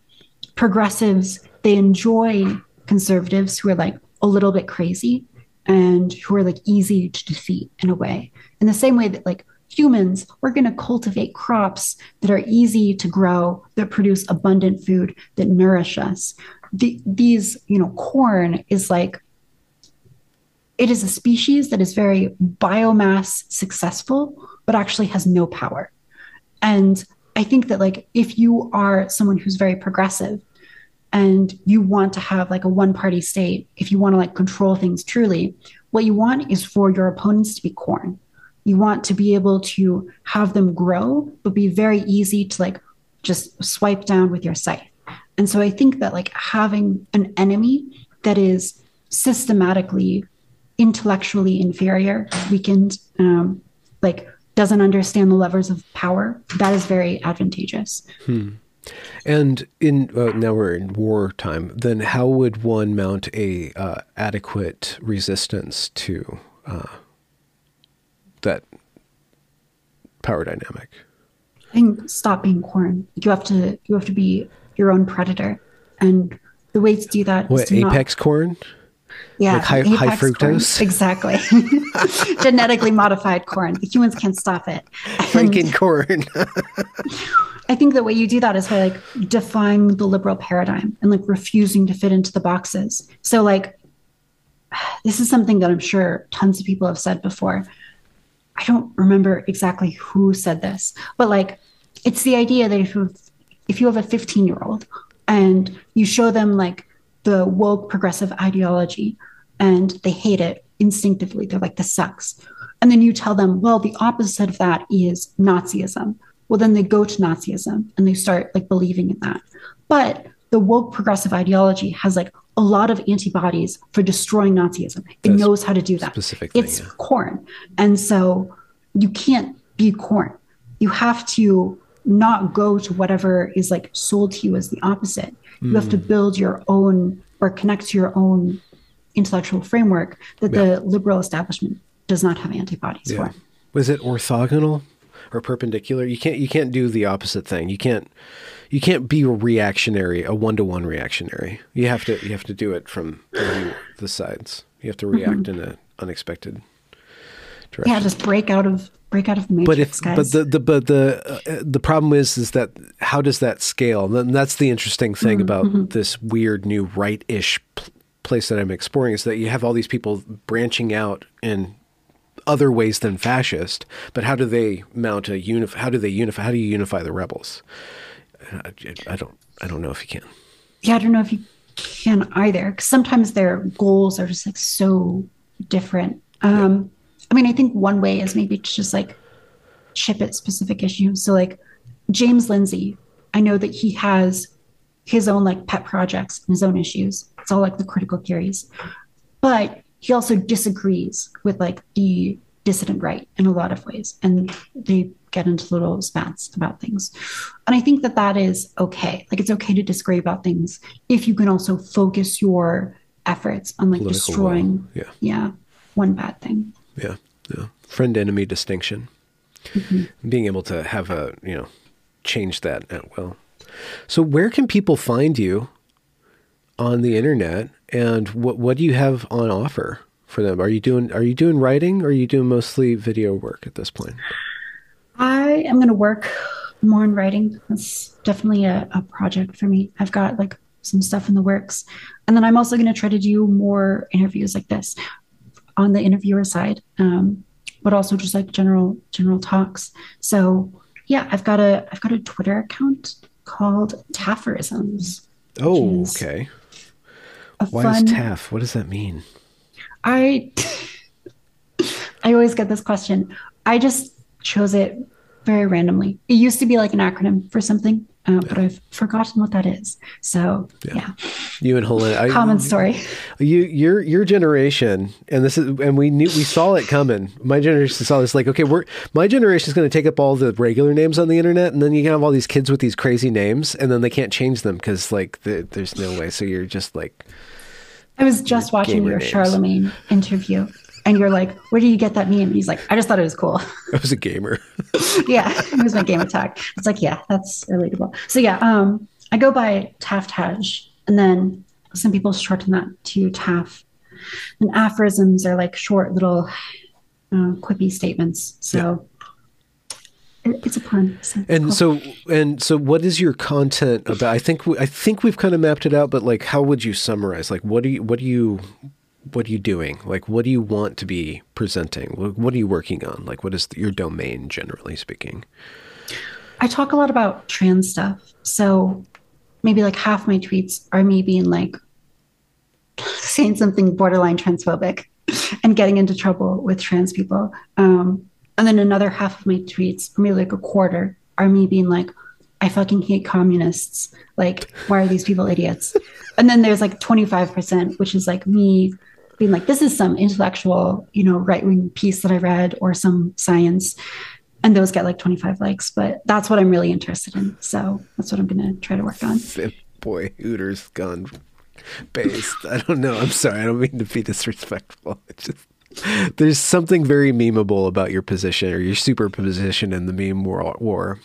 progressives, they enjoy conservatives who are like a little bit crazy and who are like easy to defeat in a way, in the same way that like humans, we're going to cultivate crops that are easy to grow, that produce abundant food, that nourish us. These, you know, corn is like, it is a species that is very biomass successful, but actually has no power. And I think that like, if you are someone who's very progressive and you want to have like a one-party state, if you want to like control things truly, what you want is for your opponents to be corn. You want to be able to have them grow, but be very easy to like just swipe down with your scythe. And so I think that like having an enemy that is systematically, intellectually inferior, weakened, like doesn't understand the levers of power, that is very advantageous. And in now we're in war time, then how would one mount a adequate resistance to that power dynamic? I think stop being corn. You have to be your own predator, and the way to do that is to apex not... corn. Yeah, like high fructose. Corn. Exactly. Genetically modified corn. The humans can't stop it. Freaking corn. I think the way you do that is by like defying the liberal paradigm and like refusing to fit into the boxes. So like, this is something that I'm sure tons of people have said before. I don't remember exactly who said this, but like, it's the idea that if you have a 15-year-old and you show them like the woke progressive ideology and they hate it instinctively, they're like, this sucks. And then you tell them, well, the opposite of that is Nazism. Well, then they go to Nazism and they start like believing in that. But the woke progressive ideology has like a lot of antibodies for destroying Nazism. It knows how to do that. It's corn. And so you can't be corn. You have to not go to whatever is like sold to you as the opposite. You have to build your own or connect to your own intellectual framework that the liberal establishment does not have antibodies for. Was it orthogonal? Or perpendicular? You can't do the opposite thing. You can't be a reactionary, a one-to-one reactionary. You have to do it from the sides. You have to react in an unexpected direction. Yeah, just break out of the matrix, guys. But the problem is that how does that scale? And that's the interesting thing about this weird new right-ish place that I'm exploring, is that you have all these people branching out and other ways than fascist, but how do they mount a how do you unify the rebels? I don't know if you can. Yeah, I don't know if you can either, because sometimes their goals are just like so different. I mean, I think one way is maybe to just like chip at specific issues. So like James Lindsay, I know that he has his own like pet projects and his own issues. It's all like the critical theories, but he also disagrees with like the dissident right in a lot of ways, and they get into little spats about things. And I think that is okay. Like, it's okay to disagree about things if you can also focus your efforts on like political destroying one bad thing. Yeah. Friend enemy distinction. Being able to have a, you know, change that at will. So where can people find you on the internet, and what do you have on offer for them? Are you doing writing, or are you doing mostly video work at this point? I am going to work more on writing. That's definitely a project for me. I've got like some stuff in the works, and then I'm also going to try to do more interviews like this on the interviewer side, but also just like general talks. So yeah, I've got a Twitter account called Tafferisms. Oh, okay. Why is TAF? What does that mean? I I always get this question. I just chose it very randomly. It used to be like an acronym for something, but I've forgotten what that is. So yeah. You and Helena, common story. Your generation, and we saw it coming. My generation saw this, like, okay, my generation is going to take up all the regular names on the internet, and then you can have all these kids with these crazy names, and then they can't change them because like there's no way. So you're just like, I was just watching your names. Charlemagne interview. And you're like, where do you get that meme? And he's like, I just thought it was cool. I was a gamer. Yeah, it was my game attack. It's like, yeah, that's relatable. So yeah, I go by Taftaj, and then some people shorten that to Taf. And aphorisms are like short little quippy statements. So it's a pun. So and cool. So what is your content about? I think we've kind of mapped it out, but like, how would you summarize? Like, what are you doing? Like, what do you want to be presenting? What are you working on? Like, what is your domain, generally speaking? I talk a lot about trans stuff. So maybe like half my tweets are me being like, saying something borderline transphobic and getting into trouble with trans people. And then another half of my tweets, maybe like a quarter, are me being like, I fucking hate communists. Like, why are these people idiots? And then there's like 25%, which is like me being like, this is some intellectual, you know, right-wing piece that I read or some science. And those get like 25 likes, but that's what I'm really interested in. So that's what I'm going to try to work on. Boy, Hooters gone based. I don't know. I'm sorry. I don't mean to be disrespectful. There's something very memeable about your position or your superposition in the meme war.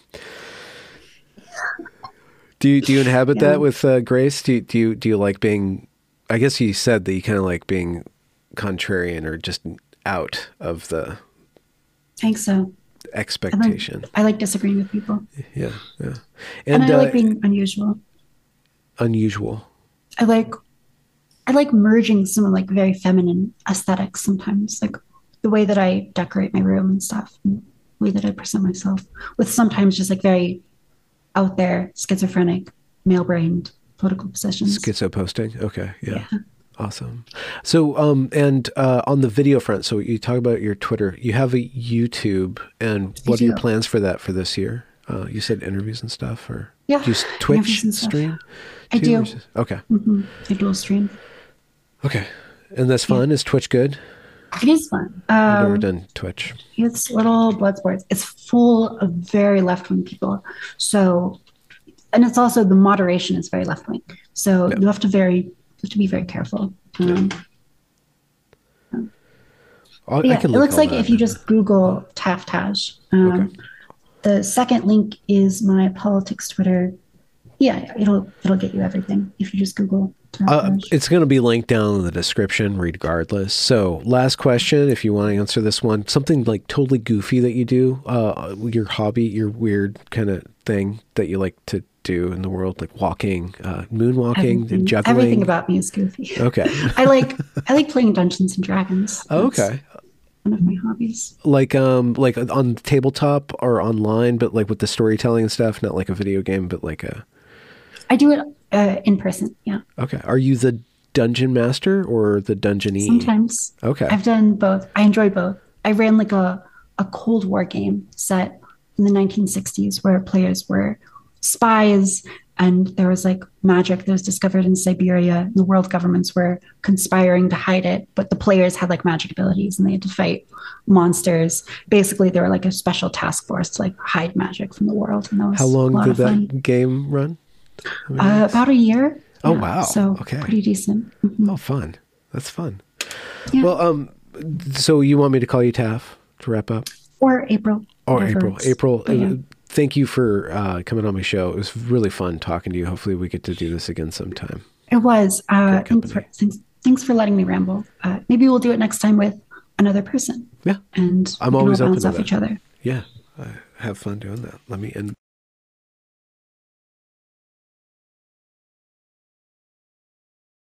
Do you inhabit that with Grace? Do you like being? I guess you said that you kind of like being contrarian or just out of the. I think so. Expectation. I like disagreeing with people. Yeah. And I like being unusual. I like merging some of like very feminine aesthetics sometimes, like the way that I decorate my room and stuff, and the way that I present myself, with sometimes just like very out there, schizophrenic, male-brained political positions. Schizo posting. Okay. Yeah. Awesome. So, on the video front, so you talk about your Twitter, you have a YouTube, and what are your plans for that for this year? You said interviews and stuff, or do you Twitch stream? I do. Okay. Mm-hmm. I dual stream. Okay. And that's fun. Is Twitch good? It is fun. I've never done Twitch. It's little blood sports. It's full of very left-wing people. So, and it's also the moderation is very left-wing. So you have to be very careful. I can look. It looks like if you just Google Taftaj, the second link is my politics Twitter. Yeah, it'll get you everything if you just Google. It's going to be linked down in the description regardless. So last question, if you want to answer this one, something like totally goofy that you do, your hobby, your weird kind of thing that you like to do in the world, like walking, moonwalking, and juggling. Everything about me is goofy. Okay. I like playing Dungeons and Dragons. Oh, okay. One of my hobbies. Like on the tabletop or online, but like with the storytelling and stuff, not like a video game, but like a... I do it in person. Yeah. Okay. Are you the dungeon master or the dungeonee? Sometimes. Okay. I've done both. I enjoy both. I ran like a Cold War game set in the 1960s where players were spies and there was like magic that was discovered in Siberia and the world governments were conspiring to hide it, but the players had like magic abilities and they had to fight monsters. Basically, they were like a special task force to like hide magic from the world. And that was... How long did that game run? About a year. Yeah. Oh, wow. So pretty decent. Mm-hmm. Oh, fun. That's fun. Yeah. Well, so you want me to call you Taf to wrap up? Or April. April. Thank you for coming on my show. It was really fun talking to you. Hopefully we get to do this again sometime. It was. Thanks for letting me ramble. Maybe we'll do it next time with another person. Yeah. And I'm always open to that. Each other. Yeah. I have fun doing that. Let me end.